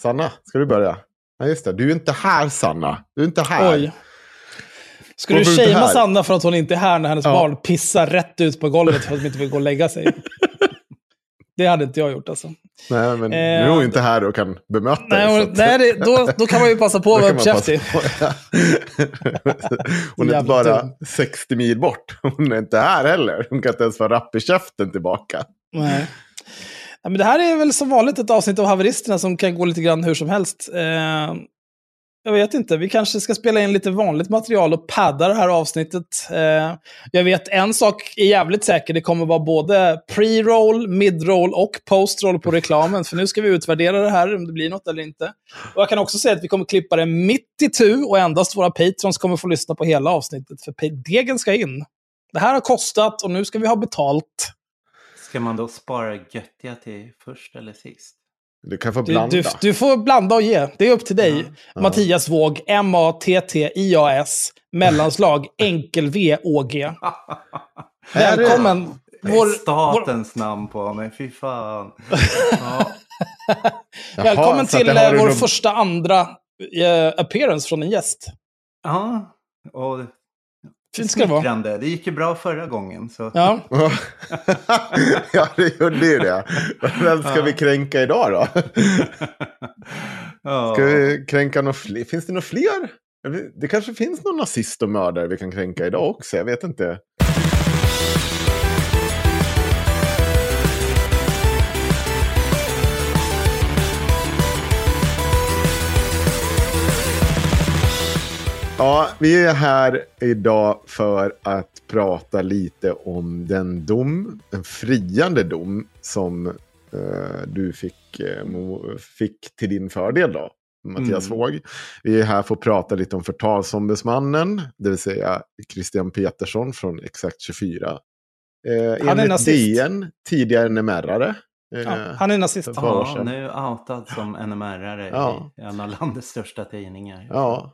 Sanna, ska du börja? Ja, just det. Du är inte här, Sanna. Du är inte här. Oj. Ska du shama Sanna för att hon inte är här när hennes barn pissar rätt ut på golvet för att de inte vill gå och lägga sig? Det hade inte jag gjort, alltså. Nej, men nu är hon inte här och kan bemöta dig. Nej, då kan man ju passa på att vara uppkäftig. Hon är inte bara 60 mil bort. Hon är inte här heller. Hon kan inte ens vara rapp i käften tillbaka. Nej. Ja, men det här är väl som vanligt ett avsnitt av Haveristerna som kan gå lite grann hur som helst. Jag vet inte, vi kanske ska spela in lite vanligt material och padda det här avsnittet. Jag vet, en sak är jävligt säker, det kommer vara både pre-roll, mid-roll och post-roll på reklamen. För nu ska vi utvärdera det här, om det blir något eller inte. Och jag kan också säga att vi kommer klippa det mitt i tu och endast våra patrons kommer få lyssna på hela avsnittet. För degen ska in. Det här har kostat och nu ska vi ha betalt. Ska man då spara göttiga till först eller sist? Du kan få blanda. Du får blanda och ge. Det är upp till dig. Ja. Mattias Wåg, M-A-T-T-I-A-S, mellanslag, enkel-V-O-G. Välkommen. Vår, statens namn på mig, fy fan. Ja. Välkommen till vår första appearance från en gäst. Ja, och... Det gick ju bra förra gången. Så. Ja. Ja, det gjorde ju det. Vem ska vi kränka idag då? Ska vi kränka några fler? Finns det några fler? Det kanske finns någon nazist och mördare vi kan kränka idag också, jag vet inte. Ja, vi är här idag för att prata lite om den friande dom som du fick till din fördel då, Mattias Wåg. Vi är här för att prata lite om Förtalsombudsmannen, det vill säga Christian Petersson från Exakt24. Han är nazist. DN, tidigare NMR-are. Han är nazist. Ja, nu outad som NMR-are i en av landets största tidningar. Ja.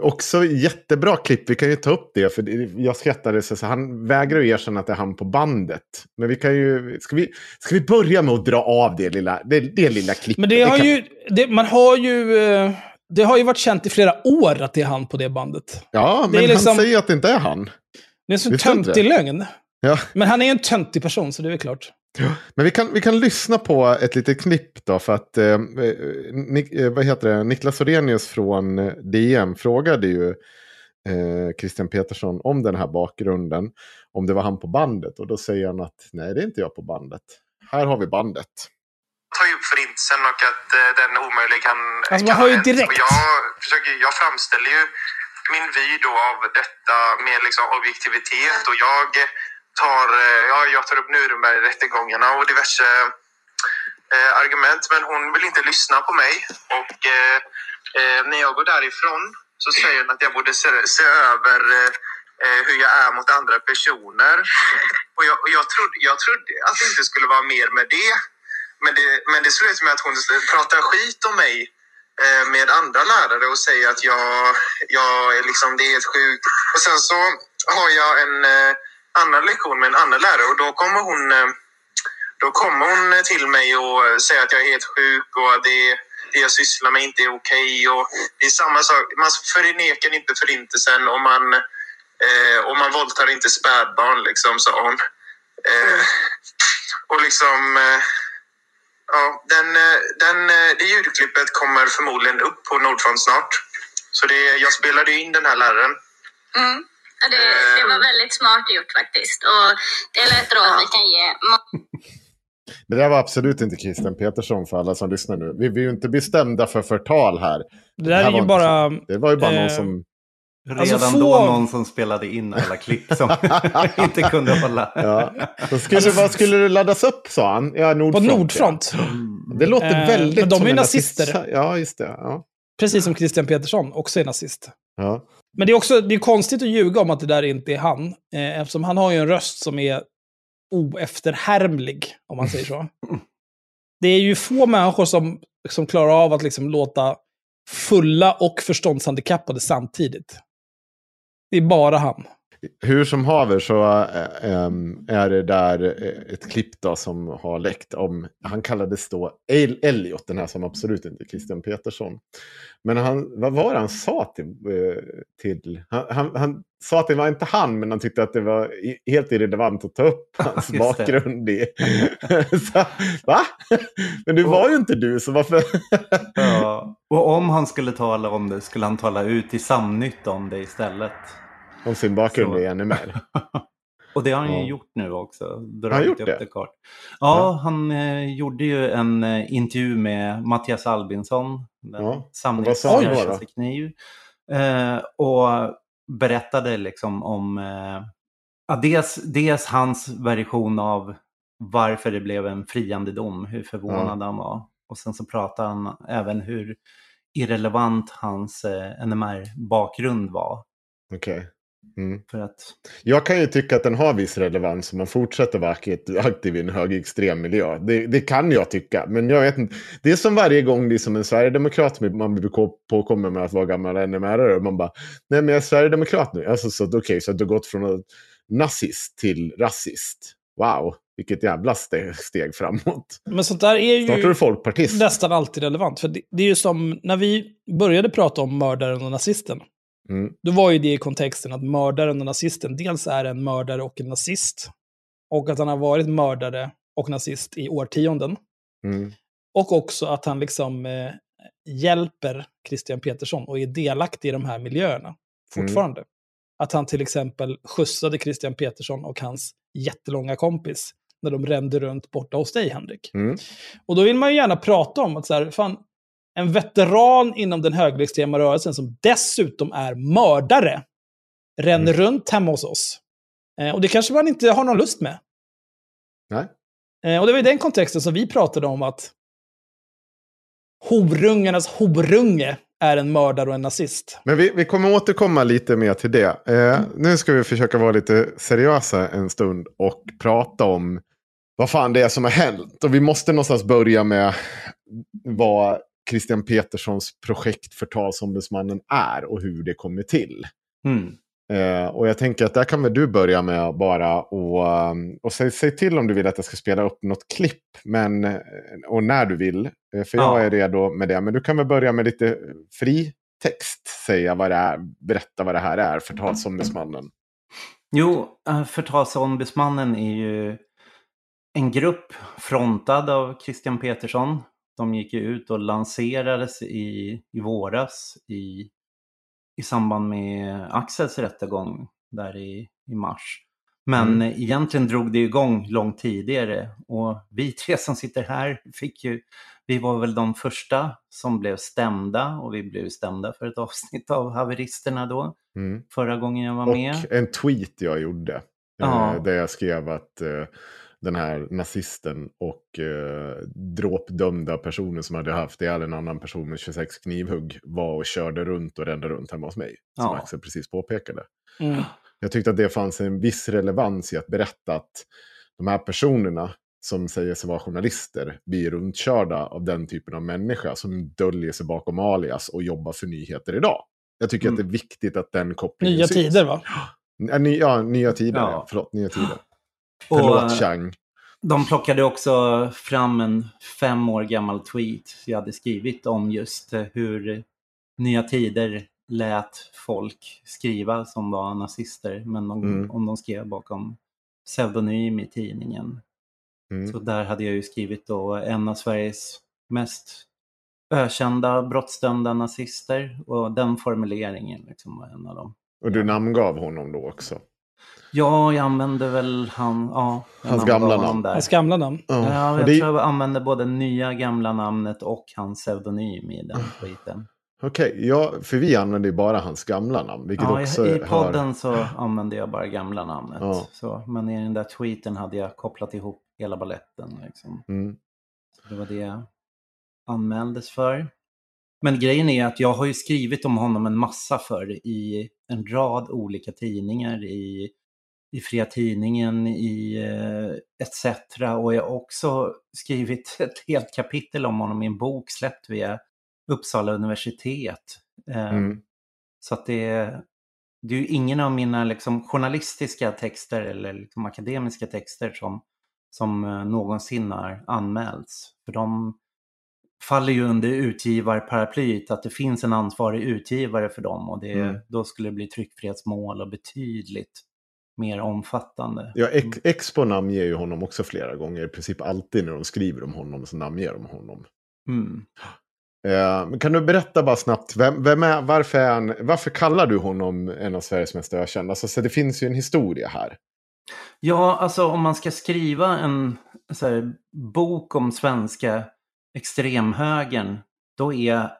Också jättebra klipp, vi kan ju ta upp det för jag skrattade så han vägrar ju erkänna att det är han på bandet, men vi kan ju, ska vi börja med att dra av det lilla klippet. Men det har ju varit känt i flera år att det är han på det bandet. Ja, men liksom, han säger att det inte är han. Det är så töntig lögn. Ja. Men han är en töntig person, så det är väl klart. Ja. Men vi kan lyssna på ett litet knipp då, för att Niklas Orenius från DN frågade ju Christian Petersson om den här bakgrunden, om det var han på bandet, och då säger han att nej, det är inte jag på bandet. Här har vi bandet. Ta upp förintelsen och att den omöjlig kan... Alltså man hör ju direkt. Och jag framställer ju min vy då av detta med liksom objektivitet, och jag tar upp Nürnberg-rättegångarna och diverse argument, men hon vill inte lyssna på mig, och när jag går därifrån så säger hon att jag borde se över hur jag är mot andra personer. Och jag trodde att det inte skulle vara mer med det. Men det slutade med att hon pratar skit om mig med andra lärare och säger att jag liksom, det är helt sjukt. Och sen så har jag en annan lektion med en annan lärare, och då kommer hon till mig och säger att jag är helt sjuk och det jag sysslar med inte är okej. Och det är samma sak, man förnekar inte förintelsen och man våldtar inte spädbarn, liksom, sa hon. Och liksom... Ja, det ljudklippet kommer förmodligen upp på Nordfront snart. Så jag spelade in den här läraren. Mm. Det var väldigt smart gjort faktiskt. Och det är ett råd vi kan ge. Det där var absolut inte Christian Petersson, för alla som lyssnar nu. Vi vill ju inte bestämda för förtal här. Det var ju bara någon som... Redan då någon som spelade in alla klipp som inte kunde hålla. Ja. Vad skulle det laddas upp, sa han? Ja, Nordfront. På Nordfront. Ja. Det låter väldigt... Men de är nazister. Ja, just det. Ja. Precis som Christian Petersson, också är nazist. Ja. Men det är konstigt att ljuga om att det där inte är han. Eftersom han har ju en röst som är oefterhärmlig, om man säger så. Det är ju få människor som klarar av att liksom låta fulla och förståndshandikappade samtidigt. Det är bara han. Hur som haver så är det där ett klipp då som har läckt om, han kallades då Elliot, den här som absolut inte är Christian Petersson. Men vad var det han sa till? Han sa att det var inte han, men han tyckte att det var helt irrelevant att ta upp hans bakgrund i. Så, va? Men det var ju inte du, så varför? Ja. Och om han skulle tala om det skulle han tala ut i Samnytt om det istället. Om sin bakgrund är ännu mer. Och det har han ju gjort nu också. Han gjort det? Kort. Ja, han gjorde ju en intervju med Mattias Albinsson. Ja. Samlingsförhörs och kniv. Och berättade liksom om dels hans version av varför det blev en friande dom. Hur förvånad han var. Och sen så pratade han även hur irrelevant hans NMR-bakgrund var. Okej. Mm. För att... Jag kan ju tycka att den har viss relevans om man fortsätter vara aktiv i en högerextrem miljö. Det kan jag tycka, men jag vet inte. Det är som varje gång det är som en Sverigedemokrat man blir påkommer med att vara gammal NMR-are och man bara, nej men jag är Sverigedemokrat nu. Alltså, så att du har gått från nazist till rasist. Wow, vilket jävla steg framåt. Men sånt där är ju nästan alltid relevant. För det är ju som när vi började prata om mördaren och nazisten. Mm. Då var ju det i kontexten att mördaren och nazisten dels är en mördare och en nazist, och att han har varit mördare och nazist i årtionden, och också att han liksom hjälper Christian Petersson och är delaktig i de här miljöerna fortfarande, att han till exempel skjutsade Christian Petersson och hans jättelånga kompis när de rände runt borta hos dig, Henrik, och då vill man ju gärna prata om att så här, fan, en veteran inom den högerextrema rörelsen som dessutom är mördare ränner runt hemma hos oss. Och det kanske man inte har någon lust med. Nej. Och det var i den kontexten som vi pratade om att horungarnas horunge är en mördare och en nazist. Men vi kommer återkomma lite mer till det. Nu ska vi försöka vara lite seriösa en stund och prata om vad fan det är som har hänt. Och vi måste någonstans börja med vad Christian Peterssons projekt Förtalsombudsmannen är och hur det kommer till. Och jag tänker att där kan väl du börja med bara och säg till om du vill att jag ska spela upp något klipp, men, och när du vill, för jag är redo med det, men du kan väl börja med lite fri text, säga vad det är, berätta vad det här är, Förtalsombudsmannen. Jo, Förtalsombudsmannen är ju en grupp frontad av Christian Petersson. De gick ju ut och lanserades i våras i samband med Axels rättegång där i mars. Men egentligen drog det igång långt tidigare, och vi tre som sitter här vi var väl de första som blev stämda, och vi blev stämda för ett avsnitt av Haveristerna då, förra gången jag var med. Och en tweet jag gjorde där jag skrev att... den här nazisten och dråpdömda personen som hade haft ihjäl en annan person med 26 knivhugg var och körde runt och rände runt hemma hos mig, som Axel precis påpekade. Jag tyckte att det fanns en viss relevans i att berätta att de här personerna som säger sig vara journalister blir runtkörda av den typen av människa som döljer sig bakom alias och jobbar för nyheter idag. Jag tycker att det är viktigt att den kopplingen Nya syns. Tider, va? Nya tider. Förlåt, Chang. De plockade också fram en 5 år gammal tweet jag hade skrivit om just hur Nya Tider lät folk skriva som var nazister, men om de skrev bakom pseudonym i tidningen. Så där hade jag ju skrivit då en av Sveriges mest ökända brottsdömda nazister, och den formuleringen liksom var en av dem. Och du namngav honom då också? Ja, jag använde väl hans gamla namn. Jag tror jag använde både nya gamla namnet och hans pseudonym i den skiten. Okej, för vi använde ju bara hans gamla namn. I podden så använde jag bara gamla namnet. Ja. Så, men i den där tweeten hade jag kopplat ihop hela balletten. Liksom. Så det var det jag anmäldes för. Men grejen är att jag har ju skrivit om honom en massa förr i en rad olika tidningar. I Fria Tidningen, i etc. Och jag har också skrivit ett helt kapitel om honom i en bok släppt via Uppsala universitet. Så att det är ju ingen av mina liksom journalistiska texter eller liksom akademiska texter som någonsin har anmälts. För de faller ju under utgivarparaplyet, att det finns en ansvarig utgivare för dem, och då skulle det bli tryckfrihetsmål och betydligt mer omfattande. Ja, Expo namnger ju honom också flera gånger. I princip alltid när de skriver om honom så namnger de honom. Kan du berätta bara snabbt varför kallar du honom en av Sveriges mest ökända? Så det finns ju en historia här. Ja, alltså om man ska skriva en så här bok om svenska extremhögern, då är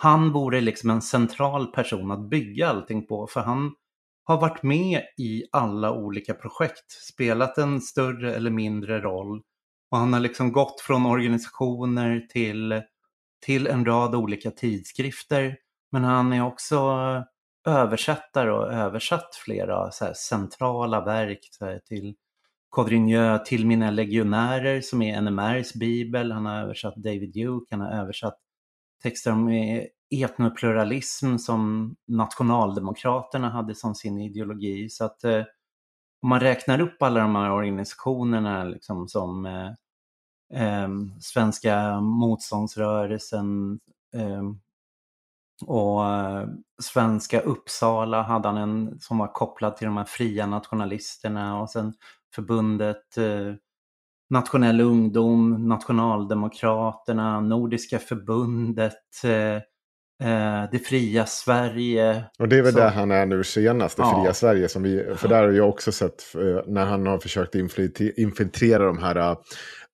han vore liksom en central person att bygga allting på, för han har varit med i alla olika projekt, spelat en större eller mindre roll, och han har liksom gått från organisationer till en rad olika tidskrifter, men han är också översättare och översatt flera så här centrala verk så här, till Codrigneux, till Mina legionärer som är NMRs bibel. Han har översatt David Duke, han har översatt texter om etnopluralism som Nationaldemokraterna hade som sin ideologi. Så att om man räknar upp alla de här organisationerna liksom, som Svenska motståndsrörelsen och Svenska Uppsala hade han en som var kopplad till de här fria nationalisterna, och sen förbundet Nationell ungdom, Nationaldemokraterna, Nordiska förbundet, Det Fria Sverige. Och det är väl där han är nu senast, Det Fria Sverige. Som för där har jag också sett när han har försökt infiltrera de här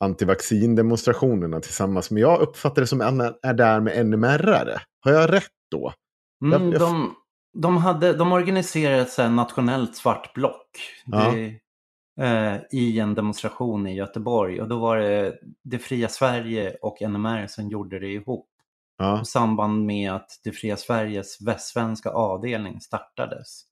antivaccindemonstrationerna tillsammans. Men jag uppfattar det som att är där med NMR-are. Har jag rätt då? De organiserade ett nationellt svart block i en demonstration i Göteborg. Och då var det Det Fria Sverige och NMR som gjorde det ihop. I samband med att Det Fria Sveriges västsvenska avdelning startades.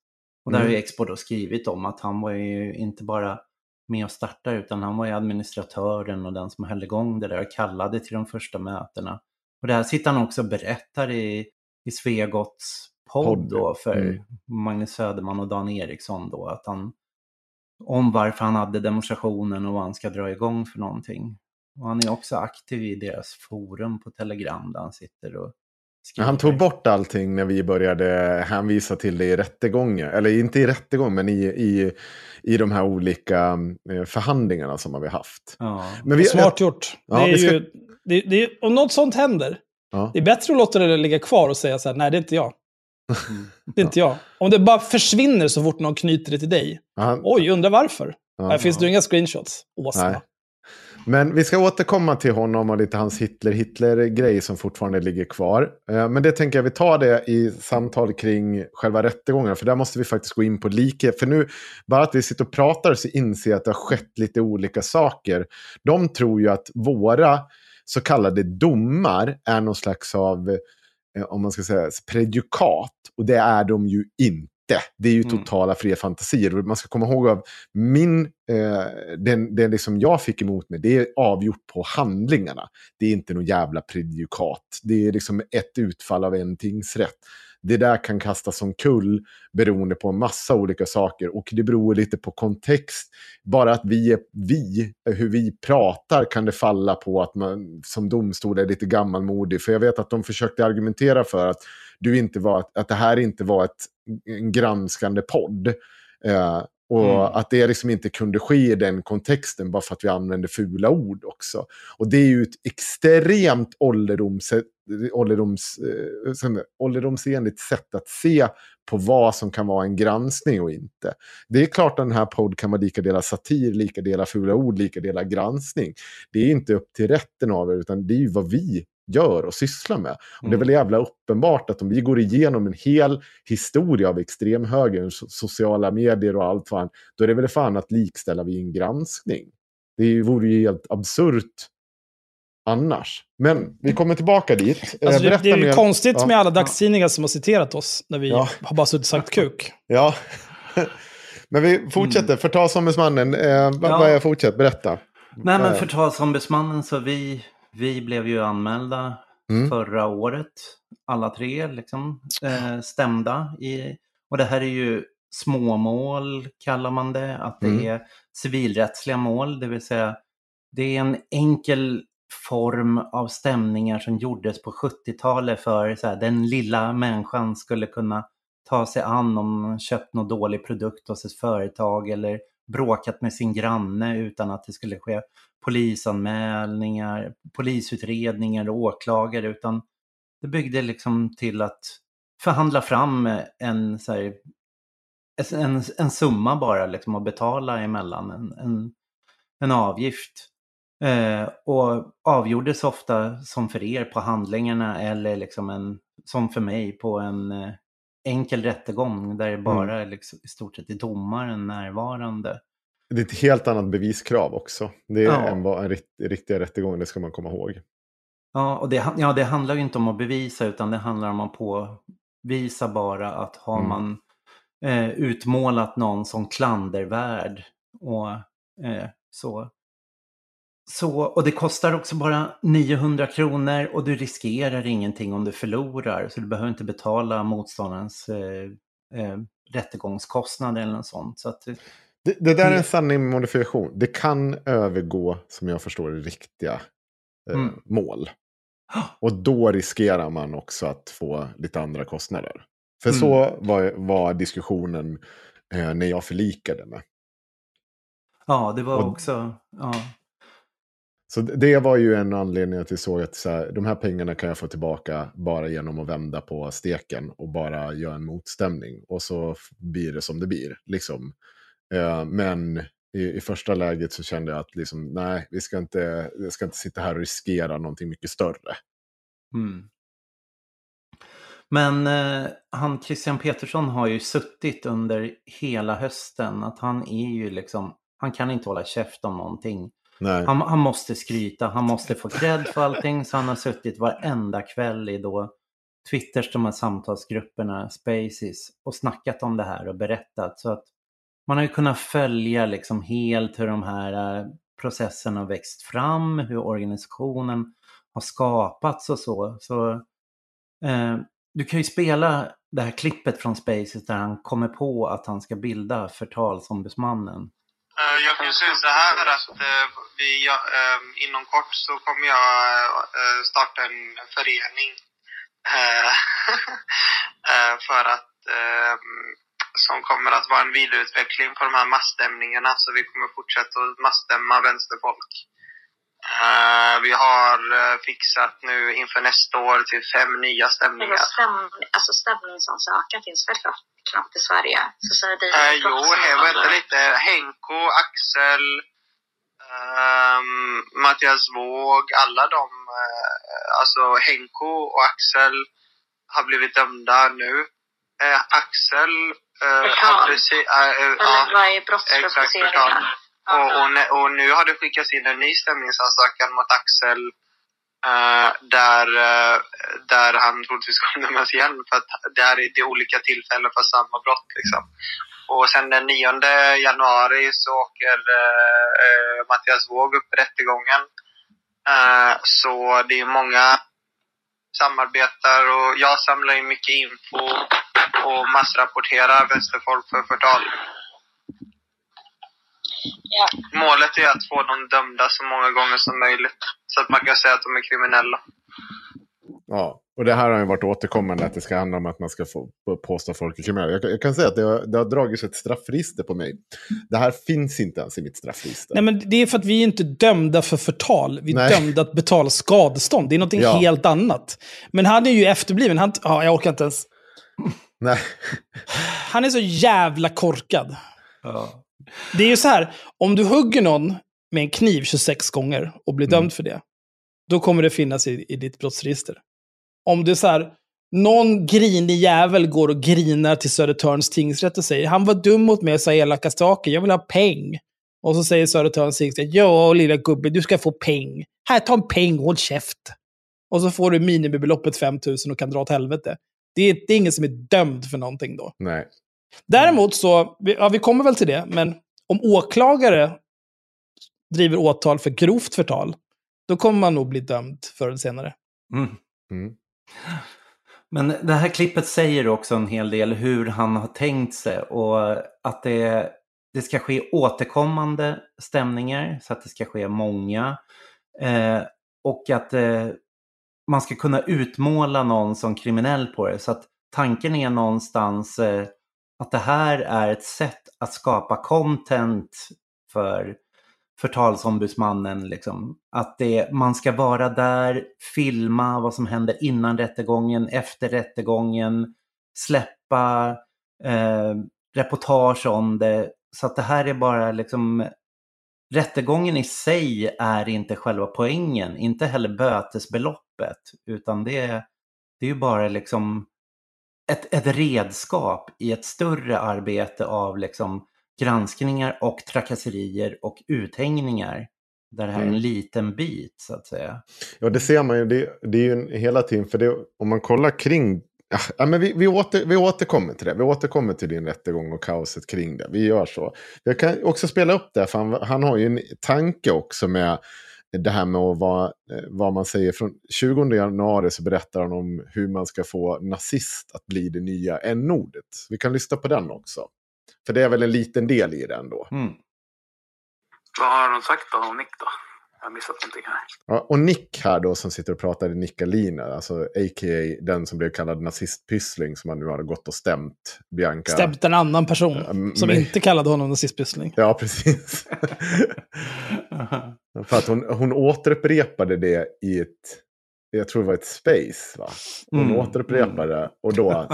Och där har ju Expo då skrivit om att han var ju inte bara med och startade, utan han var ju administratören och den som höll igång det där och kallade till de första mötena. Och det här sitter han också och berättar i Svegots podd då för Magnus Söderman och Dan Eriksson då, att han om varför han hade demonstrationen och vad han ska dra igång för någonting. Och han är också aktiv i deras forum på Telegram där han sitter och skriver. Han tog bort allting när vi började hänvisa till det i rättegången. Eller inte i rättegång, men i de här olika förhandlingarna som vi har haft. Ja. Men smart gjort. Ja, om något sånt händer, det är bättre att låta det ligga kvar och säga så här: nej, det är inte jag. Det är inte jag. Om det bara försvinner så fort någon knyter det till dig. Aha. Oj, undrar varför. Aha. Här finns det ju inga screenshots. Åsna. Men vi ska återkomma till honom och lite hans Hitler-grej som fortfarande ligger kvar. Men det tänker jag vi tar det i samtal kring själva rättegången. För där måste vi faktiskt gå in på likhet. För nu, bara att vi sitter och pratar så inser jag att det har skett lite olika saker. De tror ju att våra så kallade domar är någon slags av, om man ska säga, predikat. Och det är de ju inte. Det är ju totala fria fantasier. Man ska komma ihåg av den liksom jag fick emot mig, det är avgjort på handlingarna. Det är inte någon jävla prejudikat. Det är liksom ett utfall av en tingsrätt. Det där kan kastas som kull beroende på en massa olika saker. Och det beror lite på kontext. Bara att hur vi pratar kan det falla på att man som domstol är lite gammalmodig. För jag vet att de försökte argumentera för att att det här inte var en granskande podd. Och att det liksom inte kunde ske i den kontexten bara för att vi använde fula ord också. Och det är ju ett extremt ålderdomsenligt sätt att se på vad som kan vara en granskning och inte. Det är klart att den här podden kan vara lika delar satir, lika delar fula ord, lika delar granskning. Det är inte upp till rätten av er, utan det är ju vad vi gör och sysslar med. Och det är väl jävla uppenbart att om vi går igenom en hel historia av extremhöger, sociala medier och allt fan, då är det väl fan att likställa vid en granskning. Det vore ju helt absurt annars. Men vi kommer tillbaka dit. Alltså, det är ju konstigt med alla dagstidningar som har citerat oss när vi har bara suttit sagt kuk. Ja. Men vi fortsätter. Förtalsombudsmannen. Börja fortsätta berätta. Nej, men förtalsombudsmannen, så vi blev ju anmälda förra året. Alla tre liksom stämda i, och det här är ju småmål kallar man det, att det är civilrättsliga mål, det vill säga det är en enkel form av stämningar som gjordes på 70-talet för så här, den lilla människan skulle kunna ta sig an om man köpt någon dålig produkt hos ett företag eller bråkat med sin granne utan att det skulle ske polisanmälningar, polisutredningar och åklagare, utan det byggde liksom till att förhandla fram en, så här, en summa bara liksom att betala emellan, en avgift. Och avgjordes ofta som för er på handlingarna eller liksom som för mig på en enkel rättegång där det bara liksom, i stort sett är domaren närvarande. Det är ett helt annat beviskrav också. Det är en riktig rättegång, det ska man komma ihåg. Ja, och det handlar ju inte om att bevisa, utan det handlar om att påvisa bara att har man utmålat någon som klandervärd och så. Så, och det kostar också bara 900 kronor och du riskerar ingenting om du förlorar. Så du behöver inte betala motståndarens rättegångskostnader eller något sånt. Så att, det där är en sanning med modifikation. Det kan övergå, som jag förstår, riktiga mål. Och då riskerar man också att få lite andra kostnader. För så var diskussionen när jag förlikade med. Ja, det var också... Ja. Så det var ju en anledning att vi såg att så här, de här pengarna kan jag få tillbaka bara genom att vända på steken och bara göra en motstämning. Och så blir det som det blir. Liksom. Men i första läget så kände jag att liksom, nej, vi ska inte sitta här och riskera någonting mycket större. Mm. Men han Christian Petersson har ju suttit under hela hösten. Att han är ju liksom, han kan inte hålla käft om någonting. Nej. Han måste skryta, han måste få cred för allting, så han har suttit varenda kväll i då Twitters, de här samtalsgrupperna, Spaces, och snackat om det här och berättat, så att man har ju kunnat följa liksom helt hur de här processerna har växt fram, hur organisationen har skapats och så du kan ju spela det här klippet från Spaces där han kommer på att han ska bilda förtalsombudsmannen. Jag kan ju säga så här att inom kort så kommer jag starta en förening för att som kommer att vara en vidareutveckling på de här massstämningarna, så vi kommer fortsätta att massstämma vänsterfolk. Vi har fixat nu inför nästa år till 5 nya stämningar. Alltså stämningsansökan finns väl knappt i Sverige? Så säger det vänta lite. Henko, Axel, Mattias Wåg, alla de, alltså Henko och Axel har blivit dömda nu. Axel har precis... varje brottsrubriceringar. Och nu har det skickats in en ny stämningsansökan mot Axel Där han troligtvis kommer dömas igen för att det är olika tillfällen för samma brott liksom. Och sen den 9 januari så åker Mattias Wåg upp i rättegången. Så det är många samarbetar och jag samlar in mycket info och massrapporterar vänsterfolk för förtal. Ja. Målet är att få dem dömda så många gånger som möjligt så att man kan säga att de är kriminella. Ja, och det här har ju varit återkommande att det ska handla om att man ska få påstå folk är kriminella. Jag kan säga att det har dragits ett straffregister på mig. Det här finns inte ens i mitt straffregister. Nej, men det är för att vi är inte dömda för förtal. Vi är dömda att betala skadestånd. Det är någonting helt annat. Men han är ju efterbliven. Jag orkar inte ens. Nej. Han är så jävla korkad. Ja. Det är ju så här, om du hugger någon med en kniv 26 gånger och blir dömd för det, då kommer det finnas i ditt brottsregister. Om det är så här, någon grinig jävel går och grinar till Södertörns tingsrätt och säger han var dum mot mig och sa elaka saker, jag vill ha peng. Och så säger Södertörns tingsrätt, ja lilla gubbe, du ska få peng. Här, ta en peng, håll käft. Och så får du minimibeloppet 5 000 och kan dra åt helvete. Det är ingen som är dömd för någonting då. Nej. Däremot så, vi kommer väl till det, men om åklagare driver åtal för grovt förtal, då kommer man nog bli dömd förr eller senare. Men det här klippet säger också en hel del hur han har tänkt sig och att det ska ske återkommande stämningar så att det ska ske många och att man ska kunna utmåla någon som kriminell på det, så att tanken är någonstans att det här är ett sätt att skapa content för förtalsombudsmannen liksom. Att man ska vara där, filma vad som händer innan rättegången, efter rättegången, släppa reportage om det. Så att det här är bara liksom, rättegången i sig är inte själva poängen, inte heller bötesbeloppet, utan det är ju bara liksom ett redskap i ett större arbete av liksom granskningar och trakasserier och uthängningar, där det här är en liten bit så att säga. Ja, det ser man ju, det är ju hela tiden, för det, om man kollar kring men vi återkommer till det. Vi återkommer till din rättegång och kaoset kring det. Vi gör så. Jag kan också spela upp det, för han har ju en tanke också med det här med vad man säger. Från 20 januari så berättar han om hur man ska få nazist att bli det nya n-ordet. Vi kan lyssna på den också, för det är väl en liten del i den då. Vad har de sagt då om Nick då? Jag har missat någonting här. Ja, och Nick här då, som sitter och pratar i Nick Alinea, alltså a.k.a. den som blev kallad nazistpyssling, som han nu har gått och stämt Bianca. Stämt en annan person som inte kallade honom nazistpyssling. Ja, precis. För att hon återupprepade det i ett, jag tror det var ett space, va? Hon återupprepade, och då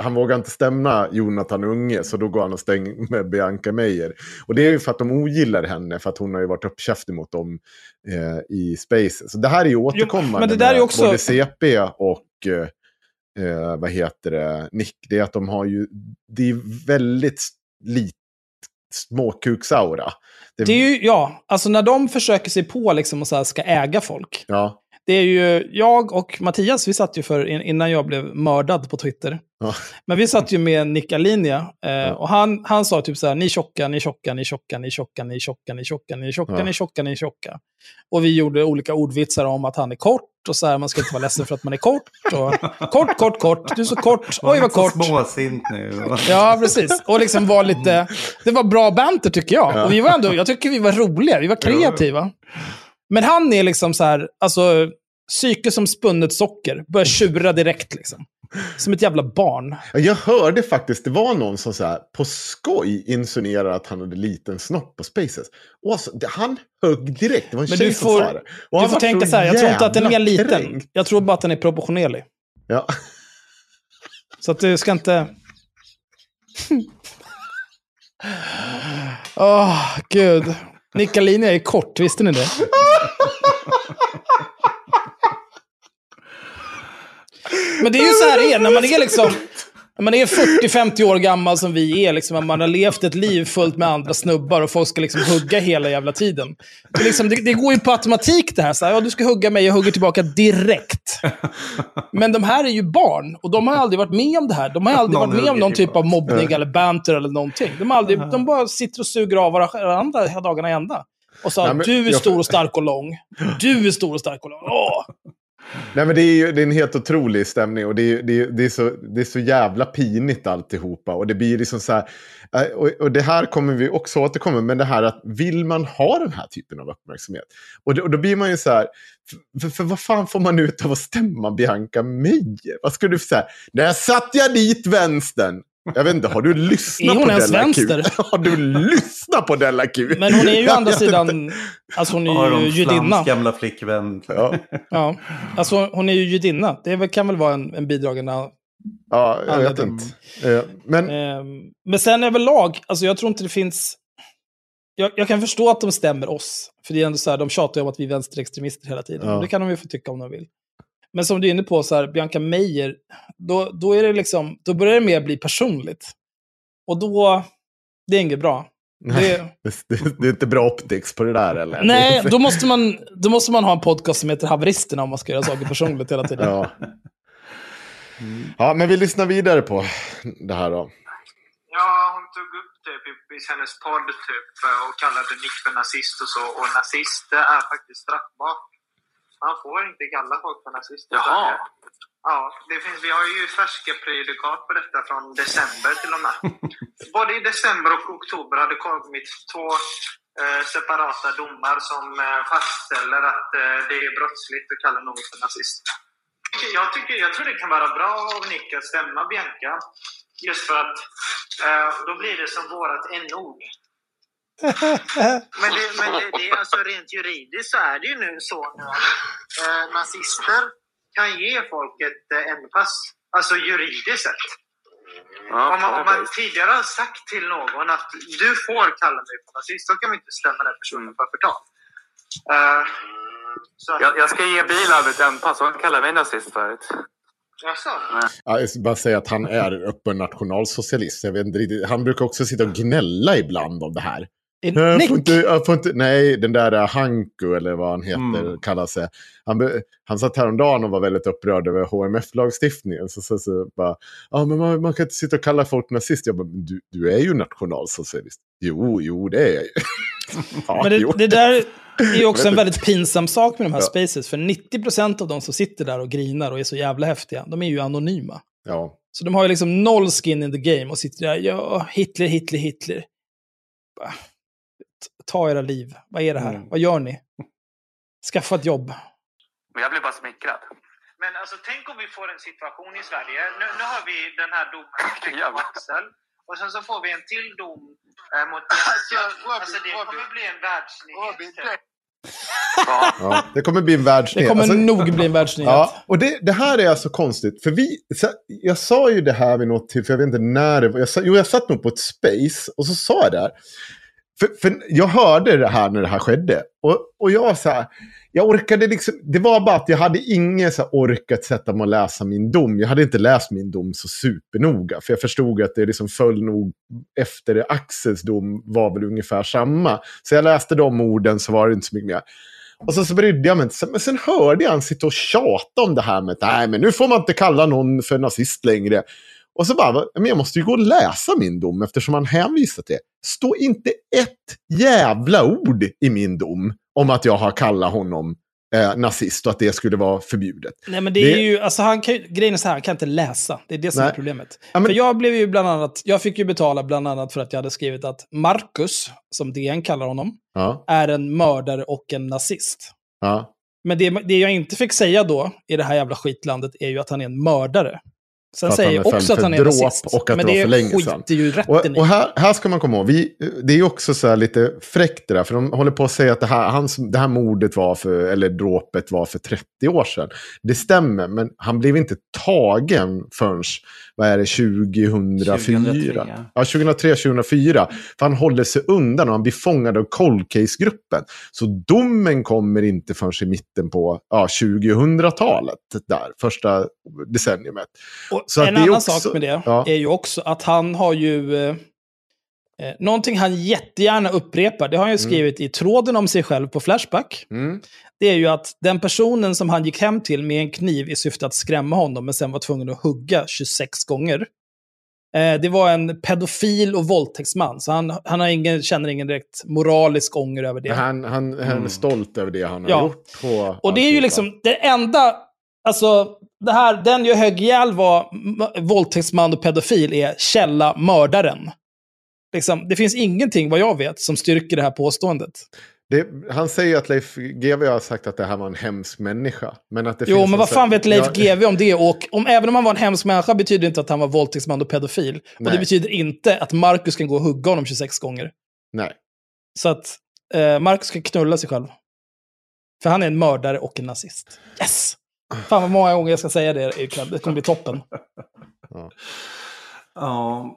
han vågar inte stämma Jonathan Unge, så då går han och stänger med Bianca Meyer. Och det är ju för att de ogillar henne, för att hon har ju varit uppkäftig mot dem i space. Så det här är ju återkommande, men det där är också både CP och vad heter det, Nick, det är att de har ju, det är väldigt lite småkuksaura. Det är ju, alltså när de försöker sig på liksom och så här ska äga folk. Ja. Det är ju, jag och Mattias, vi satt ju innan jag blev mördad på Twitter. Ja. Men vi satt ju med Nick Alinea och han sa typ så här, ni tjocka, ni tjocka, ni tjocka, ni tjocka, ni tjocka, ni tjocka, ni tjocka, ni tjocka, ni tjocka. Och vi gjorde olika ordvitsar om att han är kort och så här, man ska inte vara ledsen för att man är kort. Och, kort, du är så kort, oj vad kort. Småsint nu. Ja, precis. Och liksom var lite, det var bra banter tycker jag. Ja. Och vi var ändå, jag tycker vi var roliga, vi var kreativa. Men han är liksom så här, alltså psyke som spunnet socker, börjar tjura direkt liksom. Som ett jävla barn. Jag hörde faktiskt, det var någon som så här, på skoj insinuerade att han hade liten snopp på Spaces. Och alltså, han högg direkt, det var en tjej som sa det. Och du får tänka så här, jag tror inte att den är liten. Jag tror bara att den är proportionerlig. Ja. Så att du ska inte... Åh, gud. Nick Alinea är kort, visste ni det? Men det är ju så här, när man är liksom Man är 40-50 år gammal som vi är, liksom, man har levt ett liv fullt med andra snubbar och folk ska liksom hugga hela jävla tiden. Så liksom, det går ju på automatik det här. Så här, ja, du ska hugga mig, jag hugger tillbaka direkt. Men de här är ju barn och de har aldrig varit med om det här. De har aldrig varit med om någon typ av mobbning eller banter eller någonting. De bara sitter och suger av varandra hela dagarna ända. Och så du är stor och stark och lång. Du är stor och stark och lång. Åh! Nej, men det är en helt otrolig stämning och det är så jävla pinigt alltihopa och det blir liksom så här, och det här kommer vi också återkomma, men det här att vill man ha den här typen av uppmärksamhet och då blir man ju så här, för vad fan får man ut av att stämma Bianca Meyer? Vad skulle du säga? Där satt jag dit vänstern. Jag vet inte, har du lyssnat på Della Q? Har du lyssnat på Della Q? Men hon är ju andra sidan, alltså hon är ju judinna. Gamla flickvän. Ja. Ja. Alltså hon är ju judinna. Det kan väl vara en bidragande. Ja, jag vet inte. Men sen överlag, alltså jag tror inte det finns. Jag kan förstå att de stämmer oss, för det är ändå så här, de tjatar ju om att vi är vänsterextremister hela tiden. Ja. Det kan de ju få tycka om de vill. Men som du är inne på så här, Bianca Meyer, då är det liksom, då börjar det mer bli personligt. Och då det är inget bra. Det är inte bra optics på det där eller. Nej, då måste man ha en podcast som heter Haveristerna om man ska göra saker personligt hela tiden. Ja. Ja, men vi lyssnar vidare på det här då. Ja, hon tog upp typ i hennes podd typ och kallade Nick för nazist och så, och nazist är faktiskt straffbart. Man får inte kalla folk för nazister. Jaha. Ja, vi har ju färska prejudikat på detta från december till och med. Både i december och oktober hade kommit två separata domar som fastställer att det är brottsligt att kalla någon för nazist. Jag tror det kan vara bra av Nick att stämma Bianca. Just för att då blir det som vårat n-ord. Men det är alltså rent juridiskt så är det ju nu så att nazister kan ge folk ett N-pass, alltså juridiskt sett. Ja, om man tidigare har sagt till någon att du får kalla mig för nazist, då kan man inte stämma den personen för förtal. Jag ska ge bilen ett N-pass, han kallar mig nazist förut. Ja, jag ska bara säga att han är öppen nationalsocialist. Jag vet inte riktigt. Han brukar också sitta och gnälla ibland om det här. Jag får inte, nej, den där Henko eller vad han heter kallar sig. Han satt häromdagen och var väldigt upprörd över HMF-lagstiftningen. Så bara, men man kan inte sitta och kalla folk nazist. Jag bara, du är ju nationalsocialist. Jo, det är jag ju. Ja, men det där är också en väldigt pinsam sak med de här spaces. För 90% av de som sitter där och grinar och är så jävla häftiga, de är ju anonyma. Ja. Så de har ju liksom noll skin in the game och sitter där, Hitler. Bah. Ta era liv. Vad är det här? Vad gör ni? Skaffa ett jobb. Men jag blir bara smickrad. Men alltså tänk om vi får en situation i Sverige. Nu har vi den här domen mot Axel. Och sen så får vi en till dom mot Axel. Alltså det kommer bli en världsnyhet. Ja, det kommer bli en världsnyhet. Det kommer nog bli en världsnyhet. Ja, och det här är alltså konstigt. För jag sa ju det här vid något till, för jag vet inte när det var. Jag satt nog på ett space och så sa jag det här. För jag hörde det här när det här skedde. Och jag så här, jag orkade liksom, det var bara att jag hade ingen så här orkat sätta mig att läsa min dom. Jag hade inte läst min dom så supernoga. För jag förstod att det liksom föll nog efter det. Axels dom var väl ungefär samma. Så jag läste de orden, så var det inte så mycket mer. Och så brydde jag mig inte. Men sen hörde jag han sitta och tjata om det här med att nej, men nu får man inte kalla någon för nazist längre. Och så bara, men jag måste ju gå och läsa min dom eftersom han hänvisar till det. Står inte ett jävla ord i min dom om att jag har kallat honom nazist och att det skulle vara förbjudet. Nej, men det är ju, alltså grejen är så här, han kan inte läsa. Det är det som är problemet. Ja, men för jag blev ju bland annat, jag fick ju betala bland annat för att jag hade skrivit att Marcus, som DN kallar honom, är en mördare och en nazist. Ja. Men det jag inte fick säga då i det här jävla skitlandet är ju att han är en mördare. Sen säger jag också att han är rasist. Och att men det skiter ju rätten i. Och här ska man komma ihåg. Det är också så här lite fräckt det där. För de håller på att säga att det här mordet var för, eller dråpet var för 30 år sedan. Det stämmer, men han blev inte tagen förrän, vad är det, 2004? Ja, 2003-2004. För han håller sig undan och han blir fångad av cold case-gruppen. Så domen kommer inte förrän i mitten på 2000-talet. Där, första decenniumet. Så en annan också, sak med det är ju också att han har ju någonting han jättegärna upprepar. Det har han ju skrivit i tråden om sig själv på Flashback. Det är ju att den personen som han gick hem till med en kniv i syfte att skrämma honom, men sen var tvungen att hugga 26 gånger. Det var en pedofil och våldtäktsman, så han har känner ingen direkt moralisk ånger över det. Han är stolt över det han har gjort. Och det är ju liksom det enda, alltså det här, den ju högjäl var våldtäktsman och pedofil är källa mördaren. Liksom, det finns ingenting vad jag vet som styrker det här påståendet. Han säger att Leif GW har sagt att det här var en hemsk människa. Men att det finns men vad fan vet Leif GW om det? Och även om han var en hemsk människa betyder det inte att han var våldtäktsman och pedofil. Nej. Och det betyder inte att Marcus kan gå och hugga honom 26 gånger. Nej. Så att Marcus kan knulla sig själv. För han är en mördare och en nazist. Yes! Fan vad många gånger jag ska säga det. Det kommer bli toppen. Ja.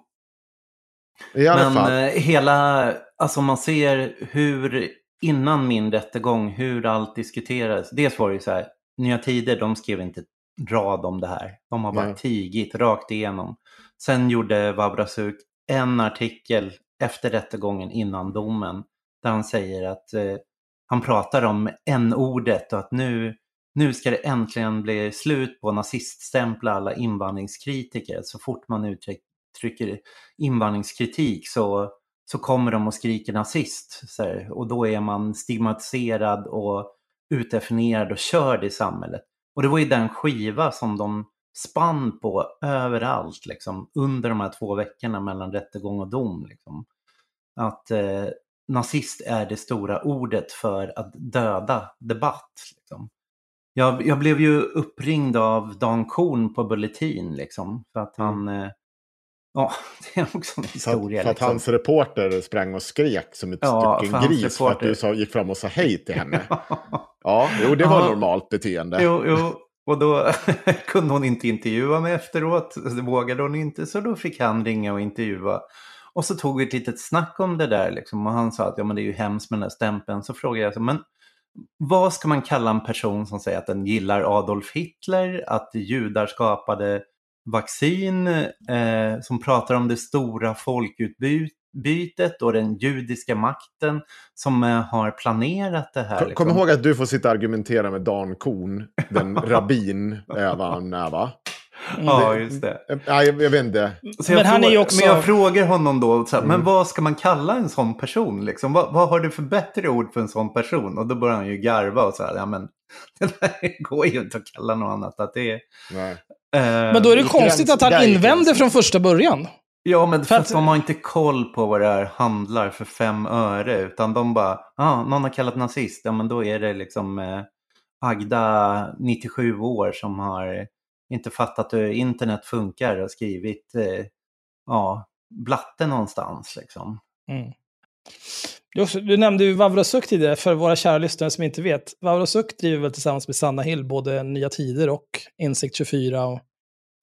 I alla fall. Hela, alltså man ser hur innan min rättegång, hur allt diskuterades. Dels var det ju så här, Nya Tider, de skrev inte rad om det här. De har bara tigit rakt igenom. Sen gjorde Wabrasuk en artikel efter rättegången innan domen, där han säger att han pratar om n-ordet och att nu ska det äntligen bli slut på naziststämpla alla invandringskritiker. Så fort man uttrycker invandringskritik så kommer de och skriker nazist. Så här, och då är man stigmatiserad och utdefinierad och körd i samhället. Och det var ju den skiva som de spann på överallt liksom, under de här 2 veckorna mellan rättegång och dom. Liksom. Att nazist är det stora ordet för att döda debatt. Liksom. Jag blev ju uppringd av Dan Korn på Bulletin liksom, för att han... Ja, det är också en historia. För att hans reporter sprang och skrek som ett stycken gris för att du gick fram och sa hej till henne. Det var normalt beteende. Och då kunde hon inte intervjua mig efteråt. Det vågade hon inte, så då fick han ringa och intervjua. Och så tog vi ett litet snack om det där liksom, och han sa att men det är ju hemskt med den här stämpeln. Så frågade jag, men vad ska man kalla en person som säger att den gillar Adolf Hitler, att judar skapade vaccin, som pratar om det stora folkutbytet och den judiska makten som har planerat det här. Kom ihåg att du får sitta och argumentera med Dan Korn, den rabbin va? Ja, just det. Ja, jag vet inte. Men jag frågar honom då så här, men vad ska man kalla en sån person liksom? Vad har du för bättre ord för en sån person? Och då börjar han ju garva och så här, ja men det där går ju inte att kalla något annat, att det är... Nej. Men då är det konstigt att han invänder från första början. Ja, men för att de har inte koll på vad det här handlar för 5 öre, utan de bara, någon har kallat nazist, ja men då är det liksom Agda, 97 år, som har inte fattat hur internet funkar och skrivit blatte någonstans liksom. Du nämnde ju Wavrasuk tidigare, för våra kära lyssnare som inte vet. Wavrasuk driver väl tillsammans med Sanna Hill både Nya Tider och Insikt24 och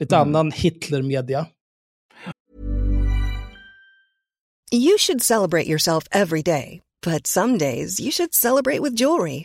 lite annan Hitlermedia. You should celebrate yourself every day, but some days you should celebrate with jewelry.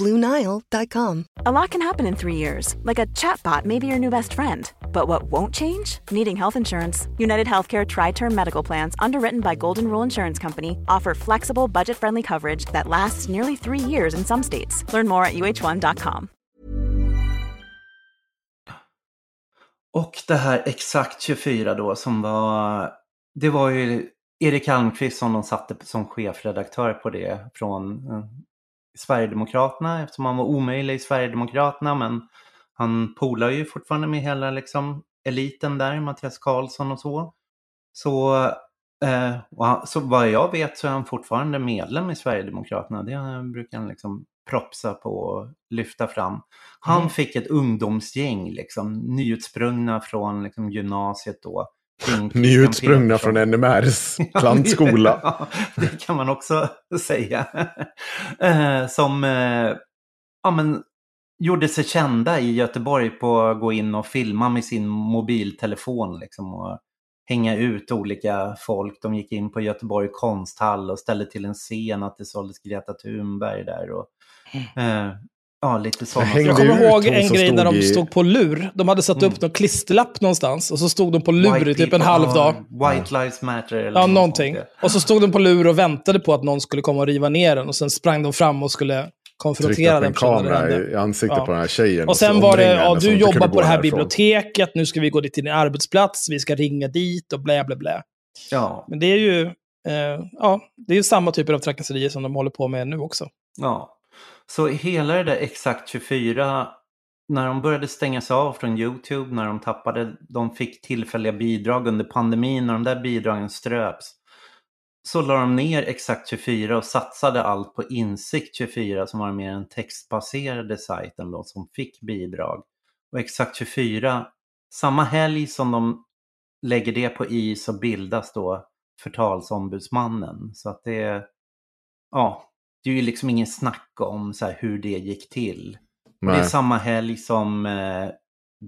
BlueNile.com. A lot can happen in 3 years, like a chatbot may be your new best friend. But what won't change? Needing health insurance. United Healthcare Tri-Term Medical Plans, underwritten by Golden Rule Insurance Company, offer flexible, budget-friendly coverage that lasts nearly 3 years in some states. Learn more at uh1.com. Och det här Exakt24 då, som var... Det var ju Erik Almqvist som de satte som chefredaktör på det från... Sverigedemokraterna, eftersom han var omöjlig i Sverigedemokraterna, men han polar ju fortfarande med hela liksom eliten där, Mattias Karlsson och så. Så vad jag vet så är han fortfarande medlem i Sverigedemokraterna. Det brukar han liksom propsa på och lyfta fram. Han fick ett ungdomsgäng liksom, nyutsprungna från liksom gymnasiet då, Ni är utsprungna från NMRs plantskola. Ja, det kan man också säga. Som ja, men, gjorde sig kända i Göteborg på att gå in och filma med sin mobiltelefon liksom, och hänga ut olika folk. De gick in på Göteborg konsthall och ställde till en scen att det såldes Greta Thunberg där och... Ja, lite sådana. Jag kommer ihåg en grej när de stod på lur. De hade satt upp någon klisterlapp någonstans och så stod de på lur White i typ en halv dag. White Lives Matter eller ja, någonting. Och så stod de på lur och väntade på att någon skulle komma och riva ner den och sen sprang de fram och skulle konfrontera den personen i ansiktet på den här tjejen. Och sen var det, ja, du jobbar på det här biblioteket, nu ska vi gå dit till din arbetsplats, vi ska ringa dit och blä blä blä. Ja. Men det är ju ja, det är ju samma typer av trakasserier som de håller på med nu också. Ja. Så hela det där Exakt24, när de började stängas av från YouTube, när de tappade, de fick tillfälliga bidrag under pandemin, när de där bidragen ströps, så la de ner Exakt24 och satsade allt på Insikt24 som var mer en textbaserade sajten då, som fick bidrag. Och Exakt24, samma helg som de lägger det på is så bildas då Förtalsombudsmannen. Så att det, ja... Det är ju liksom ingen snack om så här, hur det gick till. Nej. Det är samma helg som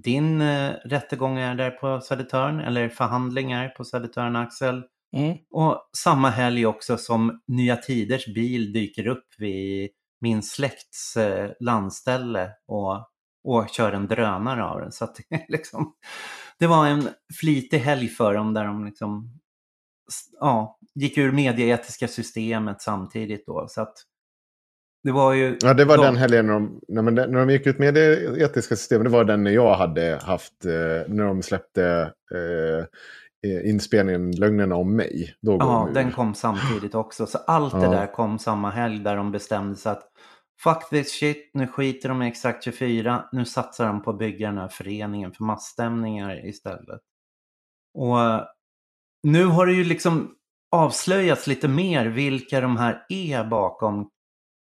din rättegång är där på Södertörn. Eller förhandlingar på Södertörn, Axel. Mm. Och samma helg också som Nya Tiders bil dyker upp vid min släkts landställe. Och kör en drönare av den. Så att, liksom, det var en flitig helg för dem där de liksom... Ja, gick ur medieetiska systemet samtidigt då, så att det var ju... Ja, det var den helgen när de gick ut medieetiska systemet, det var den när jag hade haft, när de släppte inspelningen Lögnerna om mig. Då ja, den kom samtidigt också, så allt det där kom samma helg där de bestämde sig att fuck this shit, nu skiter de i Exakt24, nu satsar de på att bygga den här föreningen för massstämningar istället. Och nu har det ju liksom avslöjats lite mer vilka de här är bakom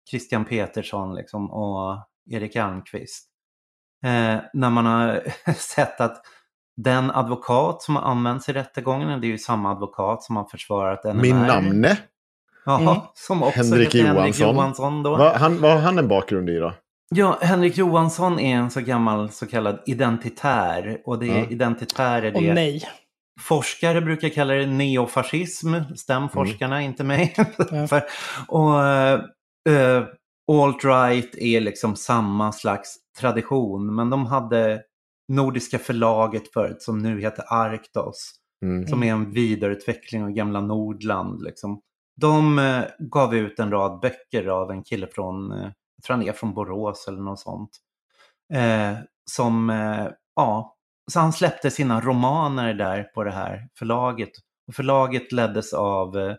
Christian Petersson liksom och Erik Almqvist. När man har sett att den advokat som har använts i rättegången, det är ju samma advokat som har försvarat NMR. Min namne? Ja, som också Henrik Johansson. Henrik Johansson då. Vad har han en bakgrund i då? Ja, Henrik Johansson är en så gammal så kallad identitär. Och det är identitär är det... Och nej. Forskare brukar kalla det neofascism, stämforskarna, inte mig. Och alt-right är liksom samma slags tradition, men de hade Nordiska förlaget förut som nu heter Arktos, som är en vidareutveckling av gamla Nordland. Liksom. De gav ut en rad böcker av en kille från, jag tror han är från Borås eller något sånt, som, ja... Så han släppte sina romaner där på det här förlaget. Och förlaget leddes av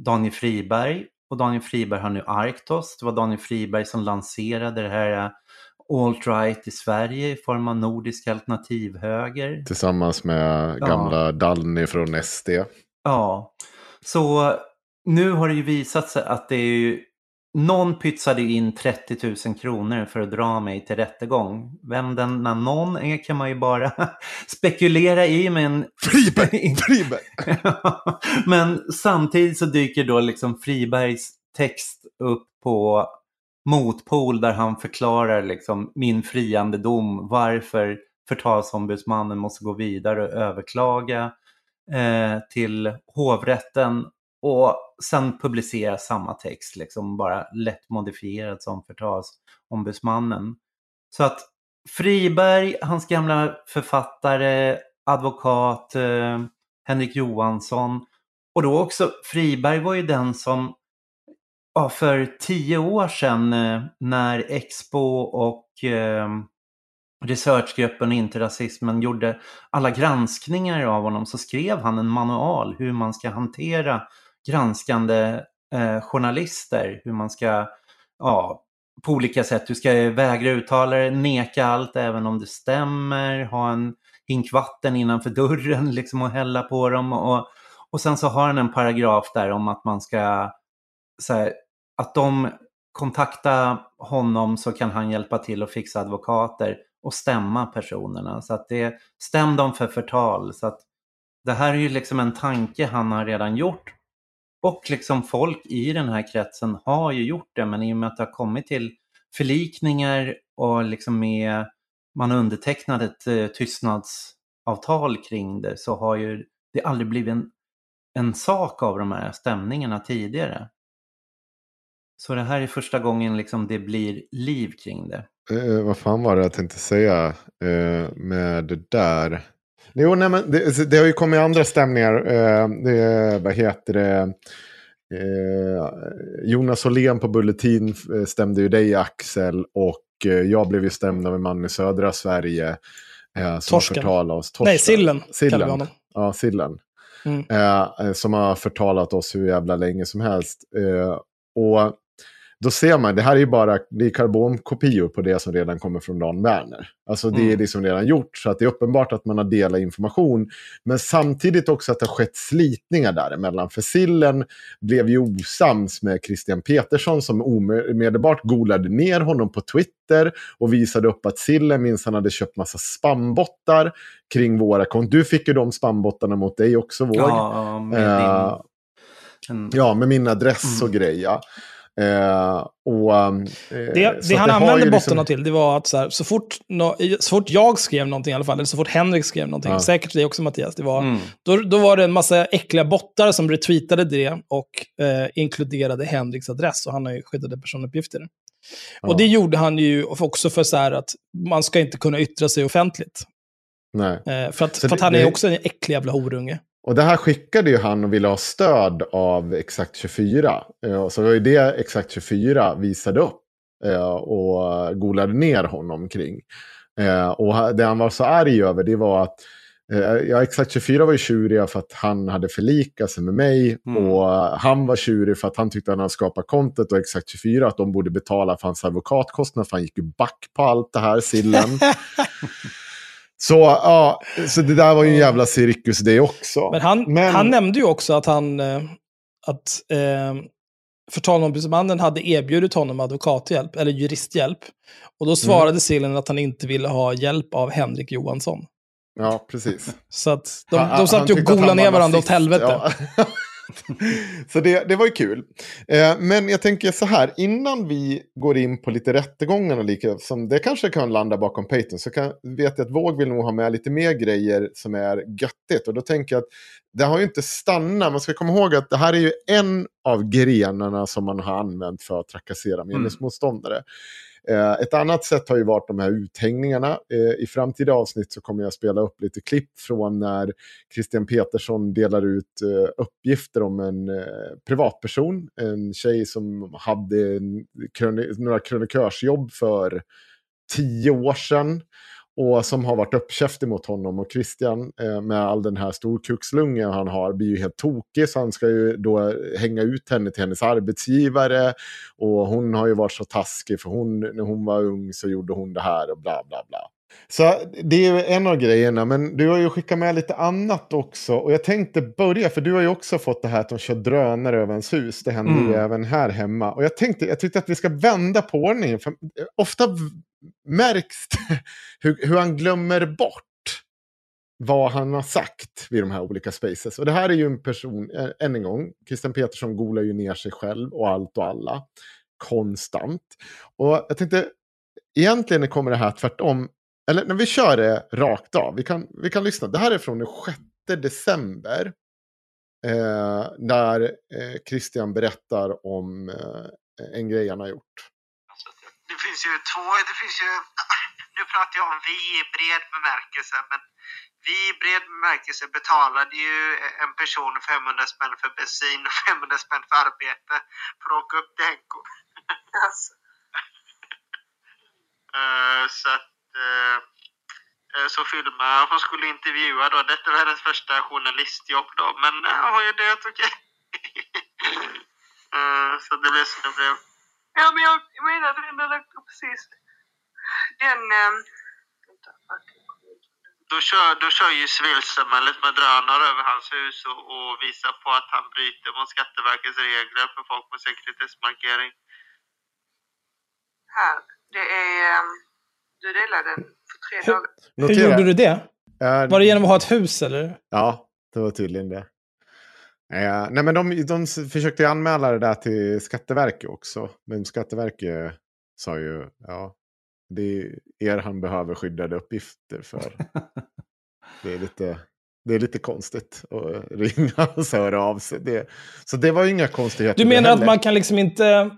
Daniel Friberg. Och Daniel Friberg har nu Arktos. Det var Daniel Friberg som lanserade det här alt-right i Sverige i form av nordisk alternativhöger. Tillsammans med gamla Dalny från SD. Ja, så nu har det ju visat sig att det är ju... Någon pytsade in 30 000 kronor för att dra mig till rättegång. Vem den när någon är kan man ju bara spekulera i. Men... Friberg! Men samtidigt så dyker då liksom Fribergs text upp på Motpol där han förklarar liksom min friande dom. Varför Förtalsombudsmannen måste gå vidare och överklaga till hovrätten. Och sen publicera samma text, liksom bara lätt modifierad som Förtalsombudsmannen. Så att Friberg, hans gamla författare, advokat, Henrik Johansson. Och då också, Friberg var ju den som för 10 år sedan när Expo och researchgruppen Inte rasismen gjorde alla granskningar av honom, så skrev han en manual hur man ska hantera granskande journalister, hur man ska på olika sätt, du ska vägra uttala dig, neka allt även om det stämmer, ha en hink vatten innanför dörren liksom och hälla på dem, och sen så har han en paragraf där om att man ska så här, att de kontakta honom så kan han hjälpa till och fixa advokater och stämma personerna, så att det stämde dem för förtal, så att Det här är ju liksom en tanke han har redan gjort. Och liksom folk i den här kretsen har ju gjort det. Men i och med att det har kommit till förlikningar och liksom med, man har undertecknat ett tystnadsavtal kring det, så har ju det aldrig blivit en sak av de här stämningarna tidigare. Så det här är första gången liksom det blir liv kring det. Vad fan var det jag tänkte säga med det där? Jo, nej, men det har ju kommit andra stämningar. Jonas Åhlén på Bulletin stämde ju dig, Axel, och jag blev ju stämd av en man i södra Sverige som förtalade oss. Nej, Sillen. Ja, Sillen. Mm. Som har förtalat oss hur jävla länge som helst. Och då ser man, det här är ju bara, det är karbonkopior på det som redan kommer från Dan Werner. Alltså det är det som redan gjort, så att det är uppenbart att man har delat information. Men samtidigt också att det har skett slitningar däremellan. För Sillen blev ju osams med Christian Petersson, som omedelbart golade ner honom på Twitter och visade upp att Sillen minst han hade köpt massa spambottar kring våra konton. Du fick ju de spambottarna mot dig också, Våg. Ja, med min adress och grejer. Det han använde bottarna liksom till, det var att så fort jag skrev någonting i alla fall, eller så fort Henrik skrev någonting, säkert det också, Mattias, det var, då var det en massa äckliga bottar som retweetade det och inkluderade Henriks adress, och han har ju skyddade personuppgifter. Och det gjorde han ju också för så här att man ska inte kunna yttra sig offentligt. Nej. För att han är också en äcklig jävla horunge. Och det här skickade ju han och ville ha stöd av Exakt24. Så det var ju det Exakt24 visade upp och golade ner honom kring. Och det han var så arg över, det var att Exakt24 var ju tjurig för att han hade förlikat sig med mig, och han var tjurig för att han tyckte att han hade skapat kontot, och Exakt24 att de borde betala för hans advokatkostnad, för han gick ju back på allt det här, Sillen. Så det där var ju en jävla cirkus det också. Men han nämnde ju också att Förtalsombudsmannen hade erbjudit honom advokathjälp eller juristhjälp, och då svarade Sillen att han inte ville ha hjälp av Henrik Johansson. Ja, precis. Så att de satt ju och golade ner varandra åt helvete. Ja. Så det var ju kul. Men jag tänker så här, innan vi går in på lite rättegångarna, som det kanske kan landa bakom Peyton, så vet jag att Våg vill nog ha med lite mer grejer som är göttigt. Och då tänker jag att det har ju inte stannat. Man ska komma ihåg att det här är ju en av grenarna som man har använt för att trakassera meningsmotståndare. Ett annat sätt har ju varit de här uthängningarna. I framtida avsnitt så kommer jag spela upp lite klipp från när Christian Petersson delar ut uppgifter om en privatperson, en tjej som hade några krönikörsjobb för 10 år sedan och som har varit uppkäftig mot honom, och Christian med all den här storkukslungen han har blir ju helt tokig, så han ska ju då hänga ut henne till hennes arbetsgivare, och hon har ju varit så taskig för när hon var ung så gjorde hon det här och bla bla bla. Så det är ju en av grejerna, men du har ju skickat med lite annat också, och jag tänkte börja, för du har ju också fått det här att de kör drönare över ens hus. Det händer ju även här hemma, och jag tyckte att vi ska vända på ordningen, för ofta märks hur han glömmer bort vad han har sagt vid de här olika spaces. Och det här är ju en person, än en gång, Christian Petersson golar ju ner sig själv och allt och alla konstant, och jag tänkte egentligen kommer det här tvärtom, eller när vi kör det rakt av, vi kan lyssna. Det här är från den 6 december där Christian berättar om en grej han har gjort. Nu pratar jag om vi i bred bemärkelse, men vi i bred bemärkelse betalade ju en person 500 spänn för bensin och 500 spänn för arbete för att åka upp till Henko. Alltså. Så att så filmade, hon skulle intervjua då, detta var hennes första journalistjobb då, men jag har ju dött, okej. Så det blev som det blev. Ja, men jag menar att den lagt upp precis. Då kör ju civilsamhället med drönare över hans hus och visar på att han bryter mot Skatteverkets regler för folk med sekretessmarkering. Här, det är... Du delade den för 3 dagar. Hur gjorde du det? Var det genom att ha ett hus, eller? Ja. Det var tydligen det. Nej, men de försökte ju anmäla det där till Skatteverket också. Men Skatteverket sa ju, ja, det är er han behöver skyddade uppgifter för. Det är lite konstigt att ringa och höra av sig. Så det var ju inga konstigheter. Du menar att man kan liksom inte...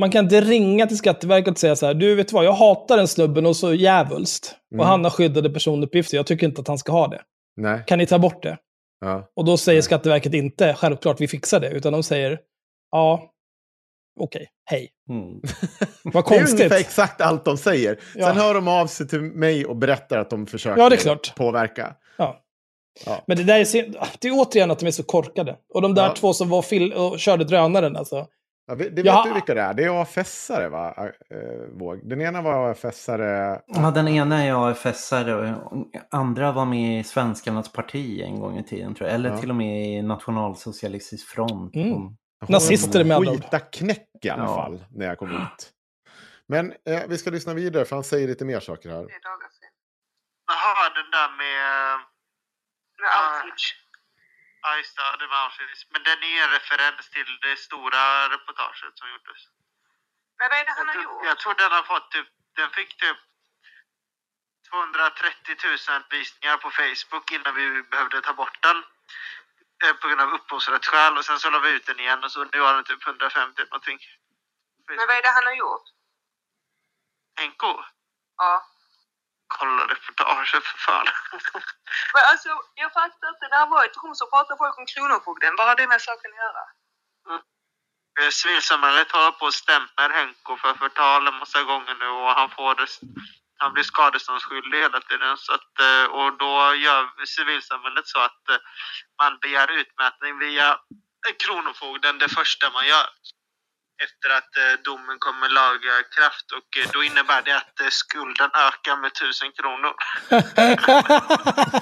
Man kan inte ringa till Skatteverket och säga så här: du vet vad, jag hatar den snubben och så jävulst. Mm. Och han har skyddade personuppgifter. Jag tycker inte att han ska ha det. Nej. Kan ni ta bort det? Ja. Och då säger Skatteverket inte, självklart vi fixar det. Utan de säger, ja, okej, hej. Mm. Vad konstigt. Det är ungefär exakt allt de säger. Ja. Sen hör de av sig till mig och berättar att de försöker påverka. Ja. Ja. Men det är återigen att de är så korkade. Och de där två som var och körde drönaren alltså. Ja, det vet du vilka det är. Det är AFS-are, va? Våg. Den ena var AFS-are. Ja, den ena är AFS-are. Andra var med i Svenskarnas parti en gång i tiden, tror jag. Eller till och med i Nationalsocialistisk front. Mm. Nazister med andra. Skita knäck i alla fall, när jag kom ut. Men vi ska lyssna vidare, för han säger lite mer saker här. Jaha, den där med outreach. Ja, just det, det var avsnitt. Men den är en referens till det stora reportaget som gjordes. Men vad är det han har gjort? Jag tror den har fått typ, den fick typ 230 000 visningar på Facebook innan vi behövde ta bort den. På grund av upphovsrättsskäl. Och sen så la vi ut den igen och så nu har den typ 150 någonting. Men vad är det han har gjort? Henko? Ja. Kolla reportaget för fan. Men alltså, jag fattar inte. När han var i ett rum så pratade folk om kronofogden. Vad har det med saken att göra? Mm. Civilsamhället håller på och stämmer Henko för förtal en massa gånger nu. Och han blir skadeståndsskyldig hela tiden. Så att, och då gör civilsamhället så att man begär utmätning via kronofogden. Det första man gör. Efter att domen kommer laga kraft. Och då innebär det att skulden ökar med 1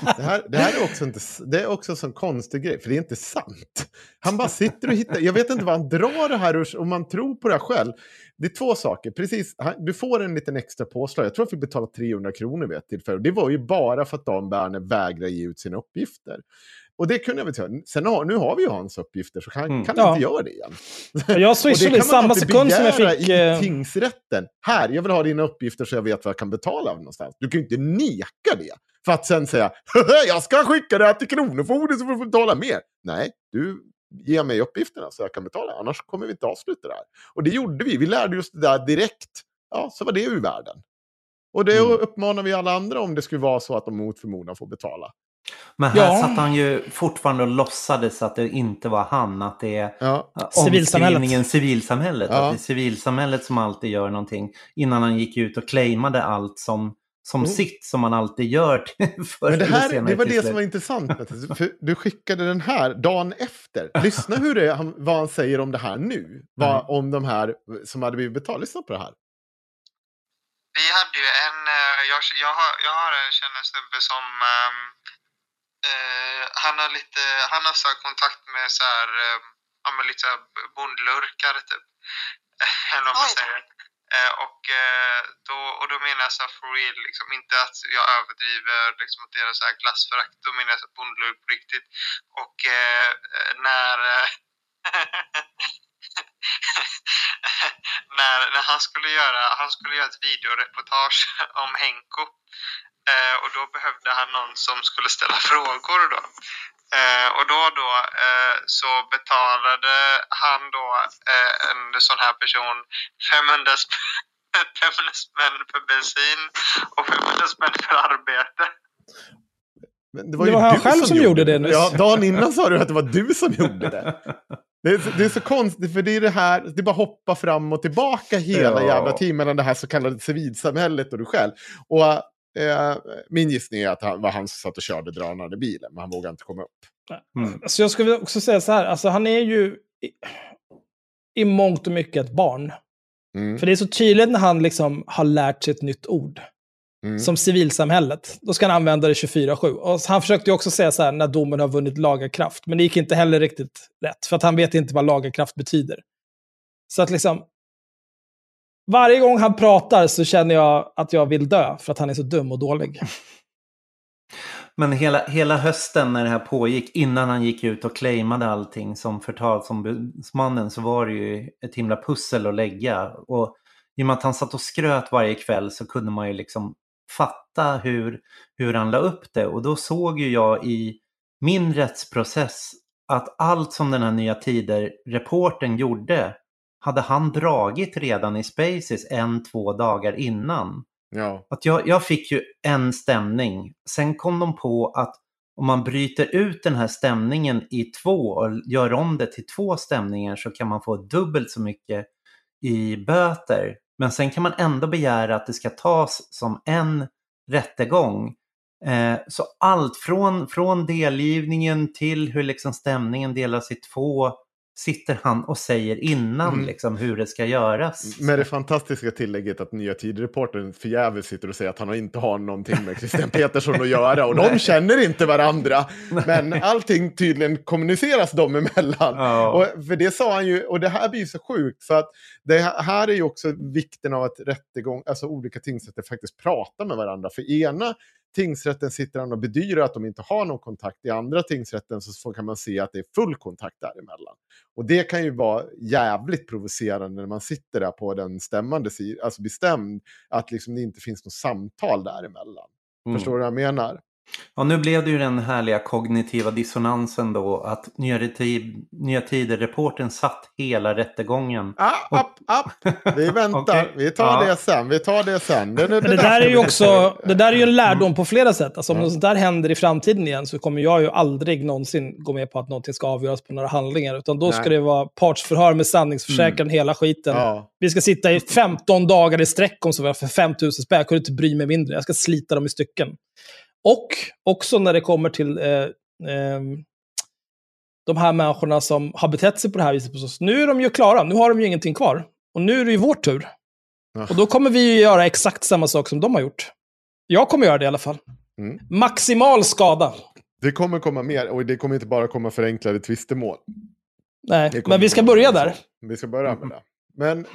000 kronor. Det här är också inte, det är också en sån konstig grej. För det är inte sant. Han bara sitter och hittar. Jag vet inte vad han drar det här ur. Om man tror på det själv. Det är två saker. Precis, du får en liten extra påslag. Jag tror att vi betalar 300 kronor vid ett tillfälle. Det var ju bara för att Dan Berner vägrar ge ut sina uppgifter. Och det kunde jag väl säga. Sen nu har vi ju hans uppgifter så kan inte göra det igen. Jag swishade i samma sekund som jag fick... i tingsrätten. Här, jag vill ha dina uppgifter så jag vet vad jag kan betala av någonstans. Du kan ju inte neka det. För att sen säga, jag ska skicka det här till kronofogden så får du betala mer. Nej, du ger mig uppgifterna så jag kan betala. Annars kommer vi inte avsluta det här. Och det gjorde vi. Vi lärde just det där direkt. Ja, så var det ur världen. Och det uppmanar vi alla andra om det skulle vara så att de mot förmodan får betala. Men här satt han ju fortfarande och låtsades att det inte var han, att det är omskrivningen civilsamhället. Att det är civilsamhället som alltid gör någonting innan han gick ut och claimade allt som sitt, som man alltid gör. Men det var det som var intressant. För du skickade den här dagen efter. Lyssna vad han säger om det här nu. Om de här som hade blivit betalt. Lyssna på det här. Vi hade ju jag har en känd snubbe som han har så här kontakt med så här med lite så här bondlurkar typ eller vad man säger. Och då menar jag så här for real liksom, inte att jag överdriver liksom att det är så här klassförakt, då menar jag så här bondlurk på riktigt. Och när han skulle göra ett videoreportage om Henko och då behövde han någon som skulle ställa frågor då. Så betalade han då en sån här person 500 spänn för bensin och 500 spänn för arbete. Men det var han själv som gjorde det nu. Ja, dagen innan sa du att det var du som gjorde det. Det är så konstigt, för det är det här, det är bara hoppa fram och tillbaka hela jävla tiden mellan det här så kallade civilsamhället och du själv. Och min gissning är att det var han som satt och körde drönande bilen, men han vågade inte komma upp. Mm. Så jag skulle också säga så här, alltså han är ju i mångt och mycket ett barn. Mm. För det är så tydligt när han liksom har lärt sig ett nytt ord. Mm. Som civilsamhället. Då ska han använda det 24/7. Och han försökte ju också säga så här när domen har vunnit laga kraft. Men det gick inte heller riktigt rätt. För att han vet inte vad laga kraft betyder. Så att liksom... Varje gång han pratar så känner jag att jag vill dö. För att han är så dum och dålig. Men hela hösten när det här pågick, innan han gick ut och claimade allting som förtalsombudsmannen, så var det ju ett himla pussel att lägga. Och i och med att han satt och skröt varje kväll så kunde man ju liksom fatta hur han la upp det. Och då såg ju jag i min rättsprocess att allt som den här Nya Tider-reporten gjorde hade han dragit redan i Spaces 1-2 dagar innan. Ja. Att jag fick ju en stämning. Sen kom de på att om man bryter ut den här stämningen i 2 och gör om det till 2 stämningar så kan man få dubbelt så mycket i böter. Men sen kan man ändå begära att det ska tas som en rättegång. Så allt från delgivningen till hur liksom stämningen delas i 2 sitter han och säger innan liksom hur det ska göras. Med det fantastiska tillägget att Nya Tider-reportern förgäves sitter och säger att han inte har någonting med Christian Petersson att göra och de känner inte varandra. Men allting tydligen kommuniceras dem emellan. Oh. Och för det sa han ju, och det här blir så sjukt för att det här är ju också vikten av att rättegång, alltså olika tingsrätter faktiskt pratar med varandra. För ena tingsrätten sitter han och bedyrar att de inte har någon kontakt. I andra tingsrätten så kan man se att det är full kontakt däremellan. Och det kan ju vara jävligt provocerande när man sitter där på den stämmande sidan, alltså bestämd att liksom det inte finns något samtal däremellan. Förstår du vad jag menar? Ja, nu blev det ju den härliga kognitiva dissonansen då att Nya Tider-reporten satt hela rättegången. Vi väntar, okay. Vi tar det sen. Det där är ju också, det där är ju en lärdom på flera sätt. Alltså, om något sånt där händer i framtiden igen så kommer jag ju aldrig någonsin gå med på att någonting ska avgöras på några handlingar, utan då ska det vara partsförhör med sanningsförsäkran hela skiten. Ja. Vi ska sitta i 15 dagar i sträck om så var för 5 000 spänn. Jag kunde inte bry mig mindre. Jag ska slita dem i stycken. Och också när det kommer till de här människorna som har betett sig på det här viset på oss. Nu är de ju klara, nu har de ju ingenting kvar. Och nu är det ju vår tur. Och då kommer vi ju göra exakt samma sak som de har gjort. Jag kommer göra det i alla fall. Maximal skada. Det kommer komma mer, och det kommer inte bara komma förenklade tvistemål. Nej, men vi ska börja där. Vi ska börja med det. Men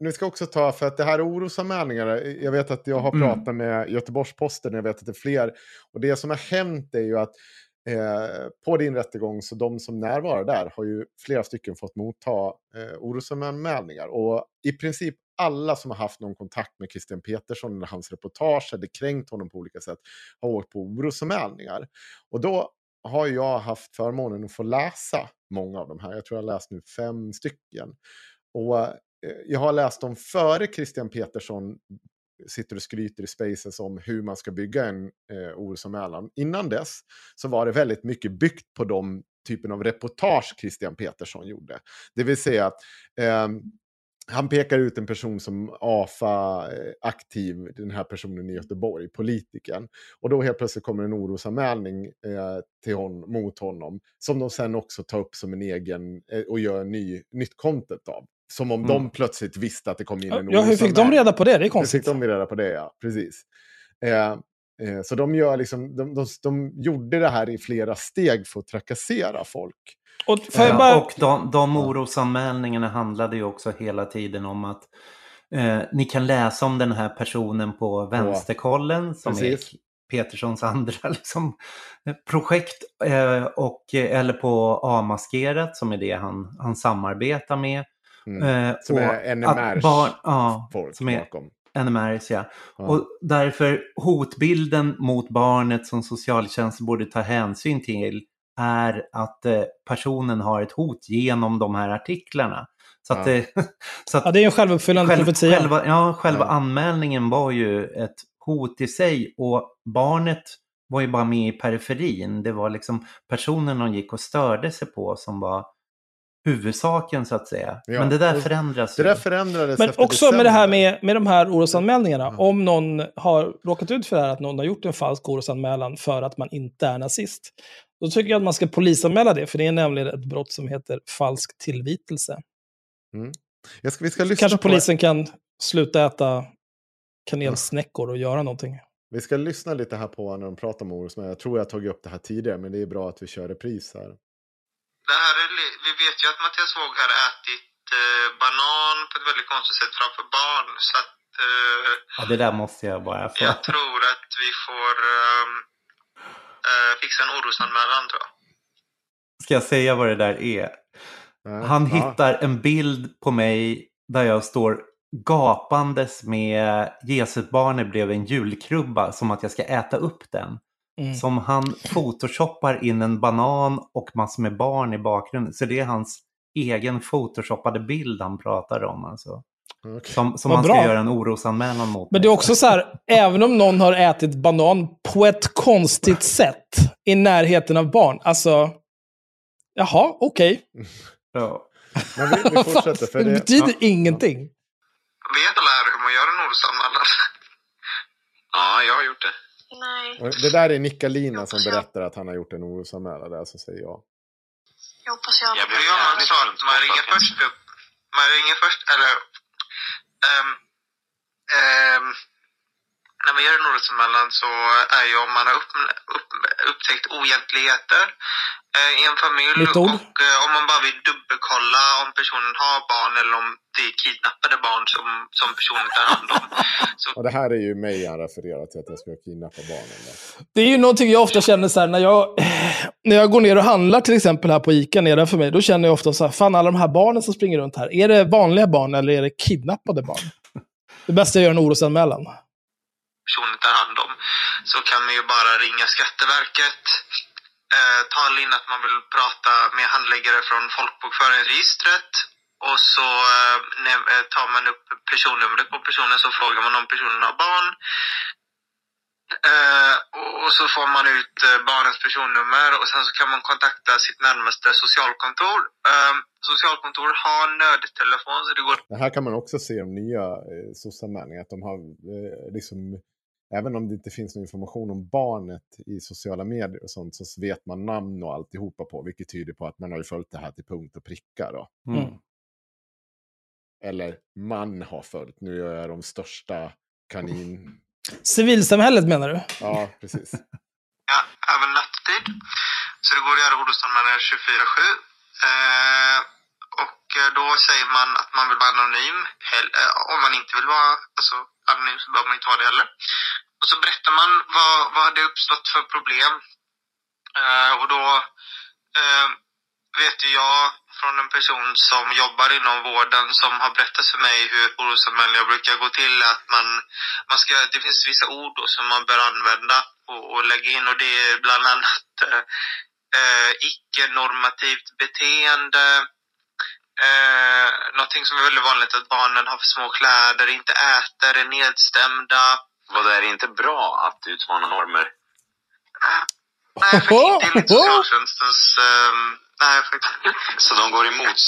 nu ska jag också ta, för att det här är orosanmälningarna. Jag vet att jag har pratat med Göteborgs-Posten, jag vet att det är fler. Och det som har hänt är ju att på din rättegång så de som närvarar där har ju flera stycken fått motta orosanmälningar. Och i princip alla som har haft någon kontakt med Christian Petersson eller hans reportage eller kränkt honom på olika sätt har åkt på orosanmälningar. Och då har jag haft förmånen att få läsa många av de här. Jag tror jag har läst nu 5 stycken. Och jag har läst om före Christian Petersson sitter och skryter i spaces om hur man ska bygga en orosanmälan. Innan dess så var det väldigt mycket byggt på de typen av reportage Christian Petersson gjorde. Det vill säga att han pekar ut en person som AFA-aktiv, den här personen i Göteborg, politiken. Och då helt plötsligt kommer en orosanmälning till honom, mot honom, som de sen också tar upp som en egen och gör nytt content av. Som om de plötsligt visste att det kom in en orosanmälning. Ja, hur fick de reda på det? Det är konstigt. Hur fick de reda på det, ja. Precis. Så de gör liksom, de gjorde det här i flera steg för att trakassera folk. Och de orosanmälningarna handlade ju också hela tiden om att ni kan läsa om den här personen på Vänsterkollen som är Peterssons andra liksom, projekt eller på A-maskerat som är det han samarbetar med. Som är NMRs folk bakom. NMRs, ja. Och därför hotbilden mot barnet som socialtjänsten borde ta hänsyn till är att personen har ett hot genom de här artiklarna. Så att det är en självuppfyllande profetia. Själva anmälningen var ju ett hot i sig och barnet var ju bara med i periferin. Det var liksom personen de gick och störde sig på som var huvudsaken så att säga. Ja. Men det där förändras ju. Men efter också december. Med det här med de här orosanmälningarna. Ja. Om någon har råkat ut för det här, att någon har gjort en falsk orosanmälan för att man inte är nazist. Då tycker jag att man ska polisanmäla det, för det är nämligen ett brott som heter falsk tillvitelse. Vi ska lyssna. Kanske polisen kan sluta äta kanelsnäckor och göra någonting. Vi ska lyssna lite här på när de pratar om orosanmälan. Jag tror jag tog upp det här tidigare, men det är bra att vi kör repris här. Det här är, vi vet ju att Mattias Wåg har ätit banan på ett väldigt konstigt sätt framför barn. Så att, det där måste jag bara få. Jag tror att vi får fixa en orosanmälan, tror jag. Ska jag säga vad det där är? Han hittar en bild på mig där jag står gapandes med Jesusbarnet blev en julkrubba, som att jag ska äta upp den. Som han photoshoppar in en banan och massor med barn i bakgrunden. Så det är hans egen photoshoppade bild han pratar om, alltså. Okay. Som man ska göra en orosanmälan mot. Men det är också så här, även om någon har ätit banan på ett konstigt sätt i närheten av barn, alltså, jaha, okej. Okay. Ja. Men vi fortsätter, för det betyder ingenting. Vet alla här hur man gör en orosanmälan? Ja, jag har gjort det. Nej. Det där är Nick Alinea som berättar att han har gjort en orosanmälan, det så säger jag. Jag hoppas jag blir ansvarig. Man ringer först upp. Man ringer först, eller när man gör en orosanmälan så är ju om man har upptäckt oegentligheter i en familj, och om man bara vill dubbelkolla om personen har barn eller om det är kidnappade barn som personen tar hand om. Och det här är ju mig han refererar till, att jag ska kidnappa barnen. Det är ju någonting jag ofta känner så här, när jag går ner och handlar till exempel här på Ica nere för mig, då känner jag ofta så här, fan, alla de här barnen som springer runt här, är det vanliga barn eller är det kidnappade barn? Det bästa är att göra en orosanmälan. Personen tar hand om, så kan man ju bara ringa Skatteverket, tala in att man vill prata med handläggare från folkbokföringsregistret, och så tar man upp personnumret på personen, så frågar man om personen har barn, och så får man ut barnens personnummer, och sen så kan man kontakta sitt närmaste socialkontor. Socialkontor har nödtelefon, så det går. Det här kan man också se om nya socialmän, att de har liksom, även om det inte finns någon information om barnet i sociala medier och sånt, så vet man namn och alltihopa på, vilket tyder på att man har ju följt det här till punkt och pricka då. Mm. Eller man har följt, nu gör jag de största kanin... Civilsamhället menar du? Ja, precis. Ja, även nattid. Så det går att göra orosanmälan 24/7. Och då säger man att man vill vara anonym. Om man inte vill vara anonym så behöver man inte vara det heller. Och så berättar man vad det uppstått för problem. Och då vet jag från en person som jobbar inom vården som har berättat för mig hur orosanmälningar brukar gå till, att man ska, det finns vissa ord då som man bör använda och lägga in, och det är bland annat icke-normativt beteende, någonting som är väldigt vanligt, att barnen har för små kläder, inte äter, är nedstämda. Vad är inte bra att utmana normer? Nej, faktiskt inte enligt socialtjänstens... Nej, så de går emot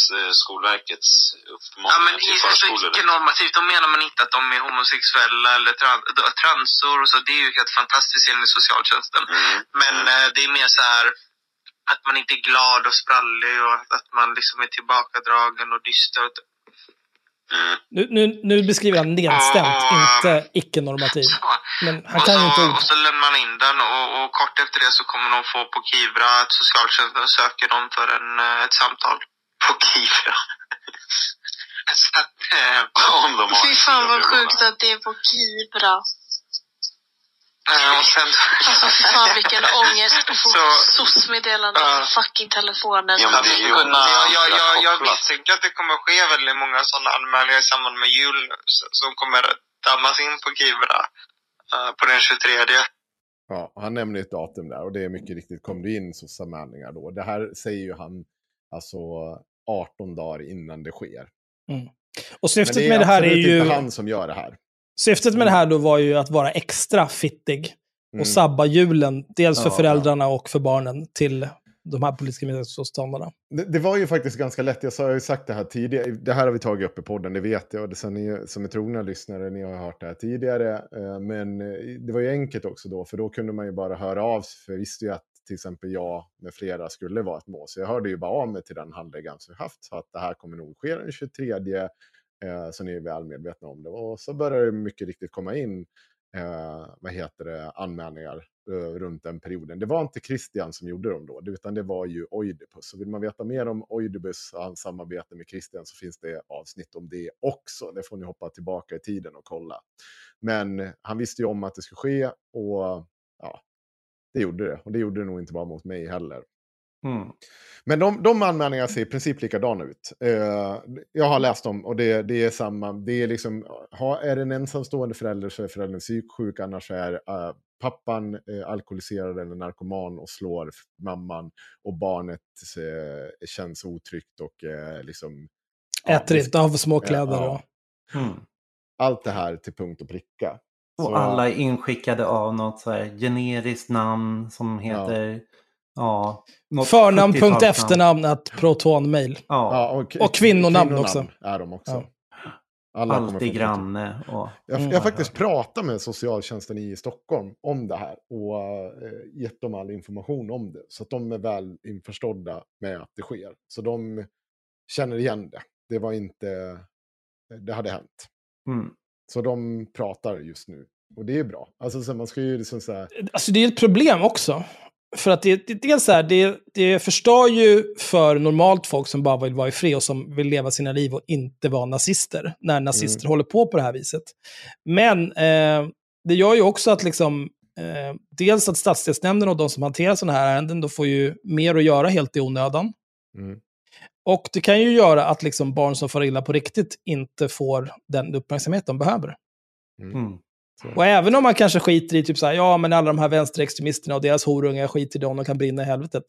Skolverkets uppmaning. Ja, men icke-normativt, då menar man inte att de är homosexuella eller transor och så. Det är ju helt fantastiskt enligt socialtjänsten. Men det är mer så här att man inte är glad och sprallig, och att man liksom är tillbakadragen och dyster. Nu beskriver han nedstämt, inte icke-normativ. Men han kan ju inte... Och så lämnar man in den, och kort efter det så kommer de få på Kivra att socialtjänsten söker dem för ett samtal. På Kivra? Så att, fy fan vad sjukt att det är på Kivra. Och sen... Alltså fy fan vilken ångest att få SOS-meddelande på fucking telefonen. Ja, men jag misstänker att det kommer ske väldigt många sådana anmälningar i samband med jul som kommer dammas in på Kivra på den 23:e. Ja, han nämner ett datum där, och det är mycket riktigt kom det in SOS-anmälningar då. Det här säger ju han alltså 18 dagar innan det sker. Mm. Och syftet med det här är ju... inte han som gör det här. Syftet med det här då var ju att vara extra fittig och sabba julen, dels för föräldrarna och för barnen till de här politiska meningsmotståndarna. Det var ju faktiskt ganska lätt, jag har ju sagt det här tidigare, det här har vi tagit upp i podden, det vet jag, och det, så ni som är trogna lyssnare, ni har hört det här tidigare, men det var ju enkelt också då, för då kunde man ju bara höra av sig, för visste ju att till exempel jag med flera skulle vara ett mål, så jag hörde ju bara av mig till den handläggaren som vi haft, så att det här kommer nog ske den 23:e, så ni är väl medvetna om det. Och så börjar det mycket riktigt komma in anmälningar runt den perioden. Det var inte Christian som gjorde dem då, utan det var ju Oidipus. Så vill man veta mer om Oidipus och hans samarbete med Christian, så finns det avsnitt om det också. Det får ni hoppa tillbaka i tiden och kolla. Men han visste ju om att det skulle ske, och ja, Det gjorde det. Och det gjorde det nog inte bara mot mig heller. Mm. Men de anmälningarna ser i princip likadana ut. Jag har läst dem och det är samma. Det är liksom, är det en ensamstående förälder så är föräldern psyksjuk. Annars är pappan alkoholiserad eller narkoman och slår mamman. Och barnet känns otryggt och liksom... Äter inte av småkläder. Allt det här till punkt och pricka. Och så, alla är inskickade av något så här generiskt namn som heter... förnamn, punkt, efternamn, ett protonmail. Och kvinnonamn också. Är de också. Ja. Alltid granne. Och... Jag faktiskt pratade med socialtjänsten i Stockholm om det här och gett dem all information om det. Så att de är väl införstådda med att det sker. Så de känner igen det. Det var inte... Det hade hänt. Mm. Så de pratar just nu. Och det är bra. Alltså, så man ska ju liksom så här... alltså det är ett problem också. För att det förstår ju för normalt folk som bara vill vara i fred och som vill leva sina liv och inte vara nazister. När nazister håller på det här viset. Men det gör ju också att liksom, dels att stadsdelsnämnden och de som hanterar sådana här ärenden då får ju mer att göra helt i onödan. Mm. Och det kan ju göra att liksom barn som får illa på riktigt inte får den uppmärksamhet de behöver. Mm. Och även om man kanske skiter i typ så här, ja men alla de här vänsterextremisterna och deras horungar, skiter i dem och kan brinna i helvetet.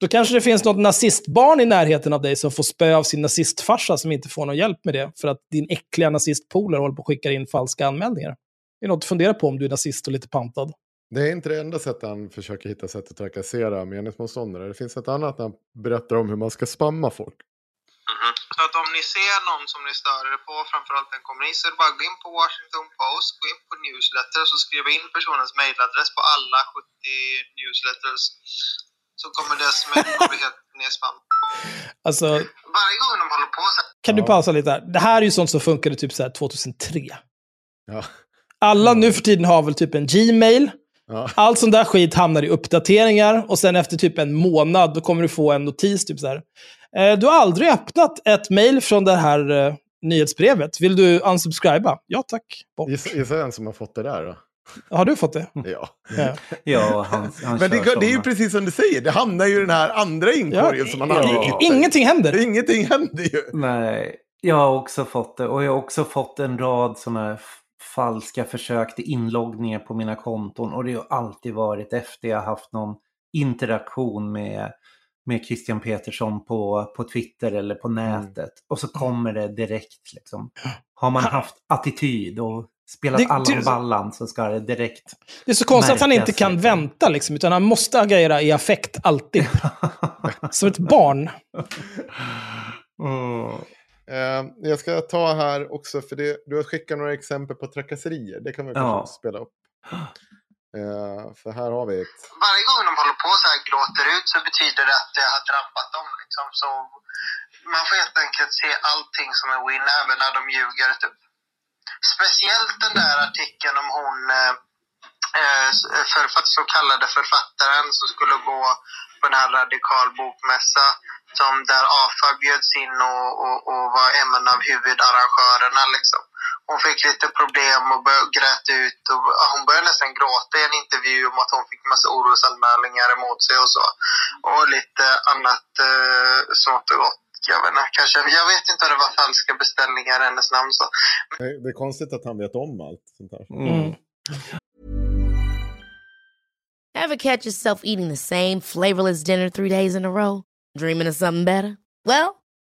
Då kanske det finns något nazistbarn i närheten av dig som får spö av sin nazistfarsa som inte får någon hjälp med det för att din äckliga nazistpolare håller på att skicka in falska anmälningar. Det är något att fundera på om du är nazist och lite pantad. Det är inte det enda sättet han försöker hitta sätt att trakassera meningsmotståndare. Det finns ett annat när han berättar om hur man ska spamma folk. Mm-hmm. Så att om ni ser någon som ni stör er på, framförallt en kommunist, så bara gå in på Washington Post, gå in på newsletter och så skriva in personens mailadress på alla 70 newsletters. Så kommer det som en helt nedspam. Alltså... varje gång de håller på så... Kan du pausa lite här? Det här är ju sånt som funkade typ så här 2003. Ja. Alla nu för tiden har väl typ en Gmail. Ja. Allt sån där skit hamnar i uppdateringar och sen efter typ en månad då kommer du få en notis typ så här. Du har aldrig öppnat ett mejl från det här nyhetsbrevet. Vill du unsubscriba? Ja, tack. Gissa vem som har fått det där då? Har du fått det? Ja. Ja, han men det är ju precis som du säger. Det hamnar ju i den här andra inkorgen som man har. Ingenting händer. Ingenting händer ju. Nej, jag har också fått det. Och jag har också fått en rad sådana här falska försök till inloggningar på mina konton. Och det har alltid varit efter jag haft någon interaktion med Christian Petersson på Twitter eller på nätet. Och så kommer det direkt liksom. Har man haft attityd och spelat alla ballan så ska det direkt. Det är så konstigt att han inte kan vänta liksom, utan han måste agera i affekt alltid. Som ett barn. Jag ska ta här också för det, du har skickat några exempel på trakasserier. Det kan vi kanske spela upp. För här har vi ett... Varje gång de håller på så här gråter ut så betyder det att det har drabbat dem liksom. Så man får helt enkelt se allting som en win även när de ljuger typ. Speciellt den där artikeln om hon så kallade författaren som skulle gå på den här radikal bokmässa som där AFA bjöds in och var en av huvudarrangörerna liksom. Hon fick lite problem och grät ut och hon började nästan gråta i en intervju om att hon fick massa orosanmälningar emot sig och så. Och lite annat sånt och gott. Jag vet inte om det var falska beställningar i hennes namn. Så. Det är konstigt att han vet om allt sånt här. Mm. Ever catch yourself eating the same flavorless dinner 3 days in a row? Dreaming of something better? Well,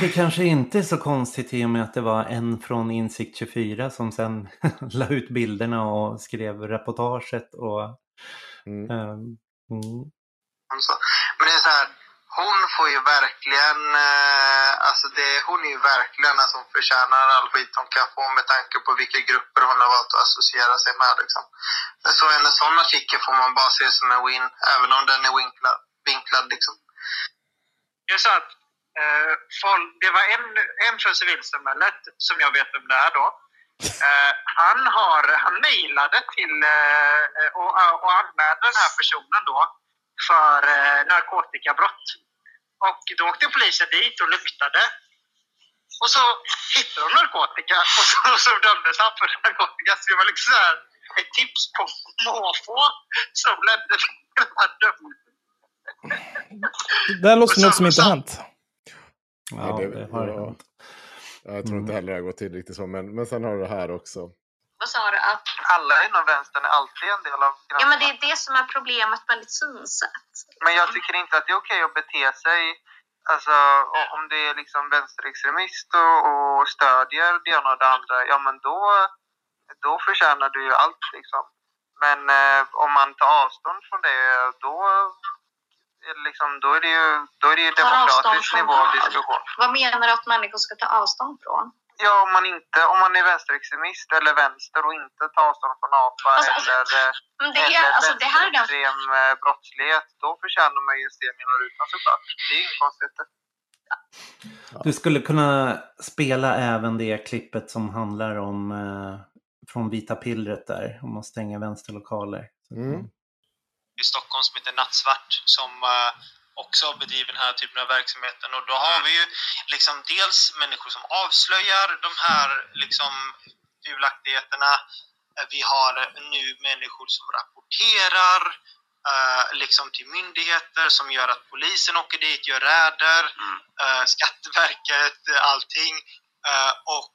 Det kanske inte är så konstigt i och med att det var en från Insikt24 som sen la ut bilderna och skrev reportaget och Men det är så här, hon får ju verkligen hon är ju verkligen alltså hon förtjänar all skit hon kan få med tanke på vilka grupper hon har valt att associera sig med liksom. Så en sån artikel får man bara se som en win även om den är vinklad så att det var en från civilsamhället som jag vet om det är då. Han mejlade till och anmälde den här personen då för narkotikabrott. Och då åkte polisen dit och luktade. Och så hittade de narkotika och så dömdes han för narkotika. Så det var liksom ett tips på måfå som ledde till den här dömningen. Det här låter något som inte hänt. Ja, det har jag hänt. Jag tror inte heller det har gått till riktigt så, men sen har du det här också. Vad sa du? Att alla inom vänstern är alltid en del av grannarna. Ja, men det är det som är problemet med ditt synsätt. Men jag tycker inte att det är okej att bete sig. Alltså, om det är liksom vänsterextremist och stödjer det ena och det andra, ja men då förtjänar du ju allt liksom. Men om man tar avstånd från det, då är det ju demokratisk nivå av diskussion. Vad menar du att människor ska ta avstånd från? Ja, om man är vänsterextremist eller vänster och inte tar avstånd från APA eller extrem brottslighet, då förtjänar man ju stenar utan såklart. Det är inget konstigt. Ja. Du skulle kunna spela även det klippet som handlar om från Vita pillret där, om att stänga vänsterlokaler. Mm. I Stockholm som heter Nattsvart som också bedriver den här typen av verksamheten, och då har vi ju liksom dels människor som avslöjar de här liksom fulaktigheterna, vi har nu människor som rapporterar liksom till myndigheter som gör att polisen åker dit, gör räder, Skatteverket, allting och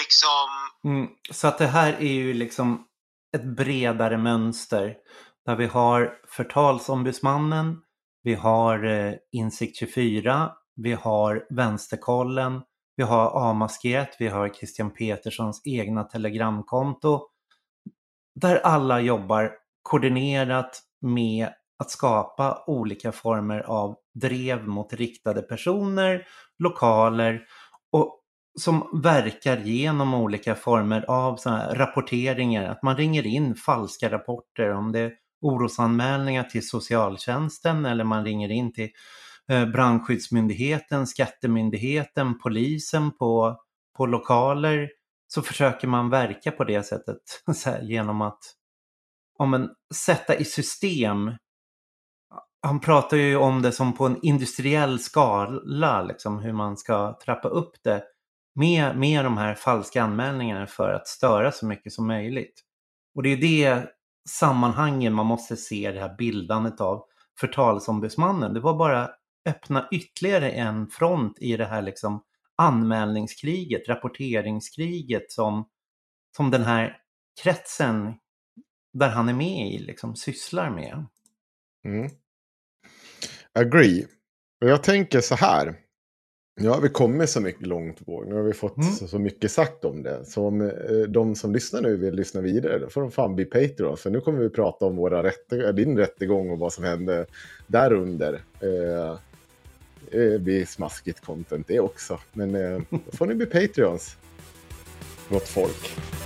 liksom... Så att det här är ju liksom ett bredare mönster. Där vi har Förtalsombudsmannen, vi har Insikt24, vi har Vänsterkollen, vi har A-maskerat, vi har Christian Peterssons egna telegramkonto. Där alla jobbar koordinerat med att skapa olika former av drev mot riktade personer, lokaler och som verkar genom olika former av såna här rapporteringar. Att man ringer in falska rapporter om det orosanmälningar till socialtjänsten, eller man ringer in till brandskyddsmyndigheten, skattemyndigheten, polisen på lokaler, så försöker man verka på det sättet så här, genom att sätta i system. Han pratar ju om det som på en industriell skala liksom, hur man ska trappa upp det med de här falska anmälningarna för att störa så mycket som möjligt. Och det är det sammanhangen man måste se, det här bildandet av Förtalsombudsmannen. Det var bara öppna ytterligare en front i det här liksom anmälningskriget, rapporteringskriget som den här kretsen där han är med i liksom sysslar med. Mm. Agree. Och jag tänker så här. Nu har vi kommit så mycket långt på. Nu har vi fått så mycket sagt om det. Så om de som lyssnar nu vill lyssna vidare, då får de fan bli Patreon. För nu kommer vi prata om din rättegång och vad som hände där under. Det blir smaskigt content det också. Men då får ni bli Patreons. Gott folk.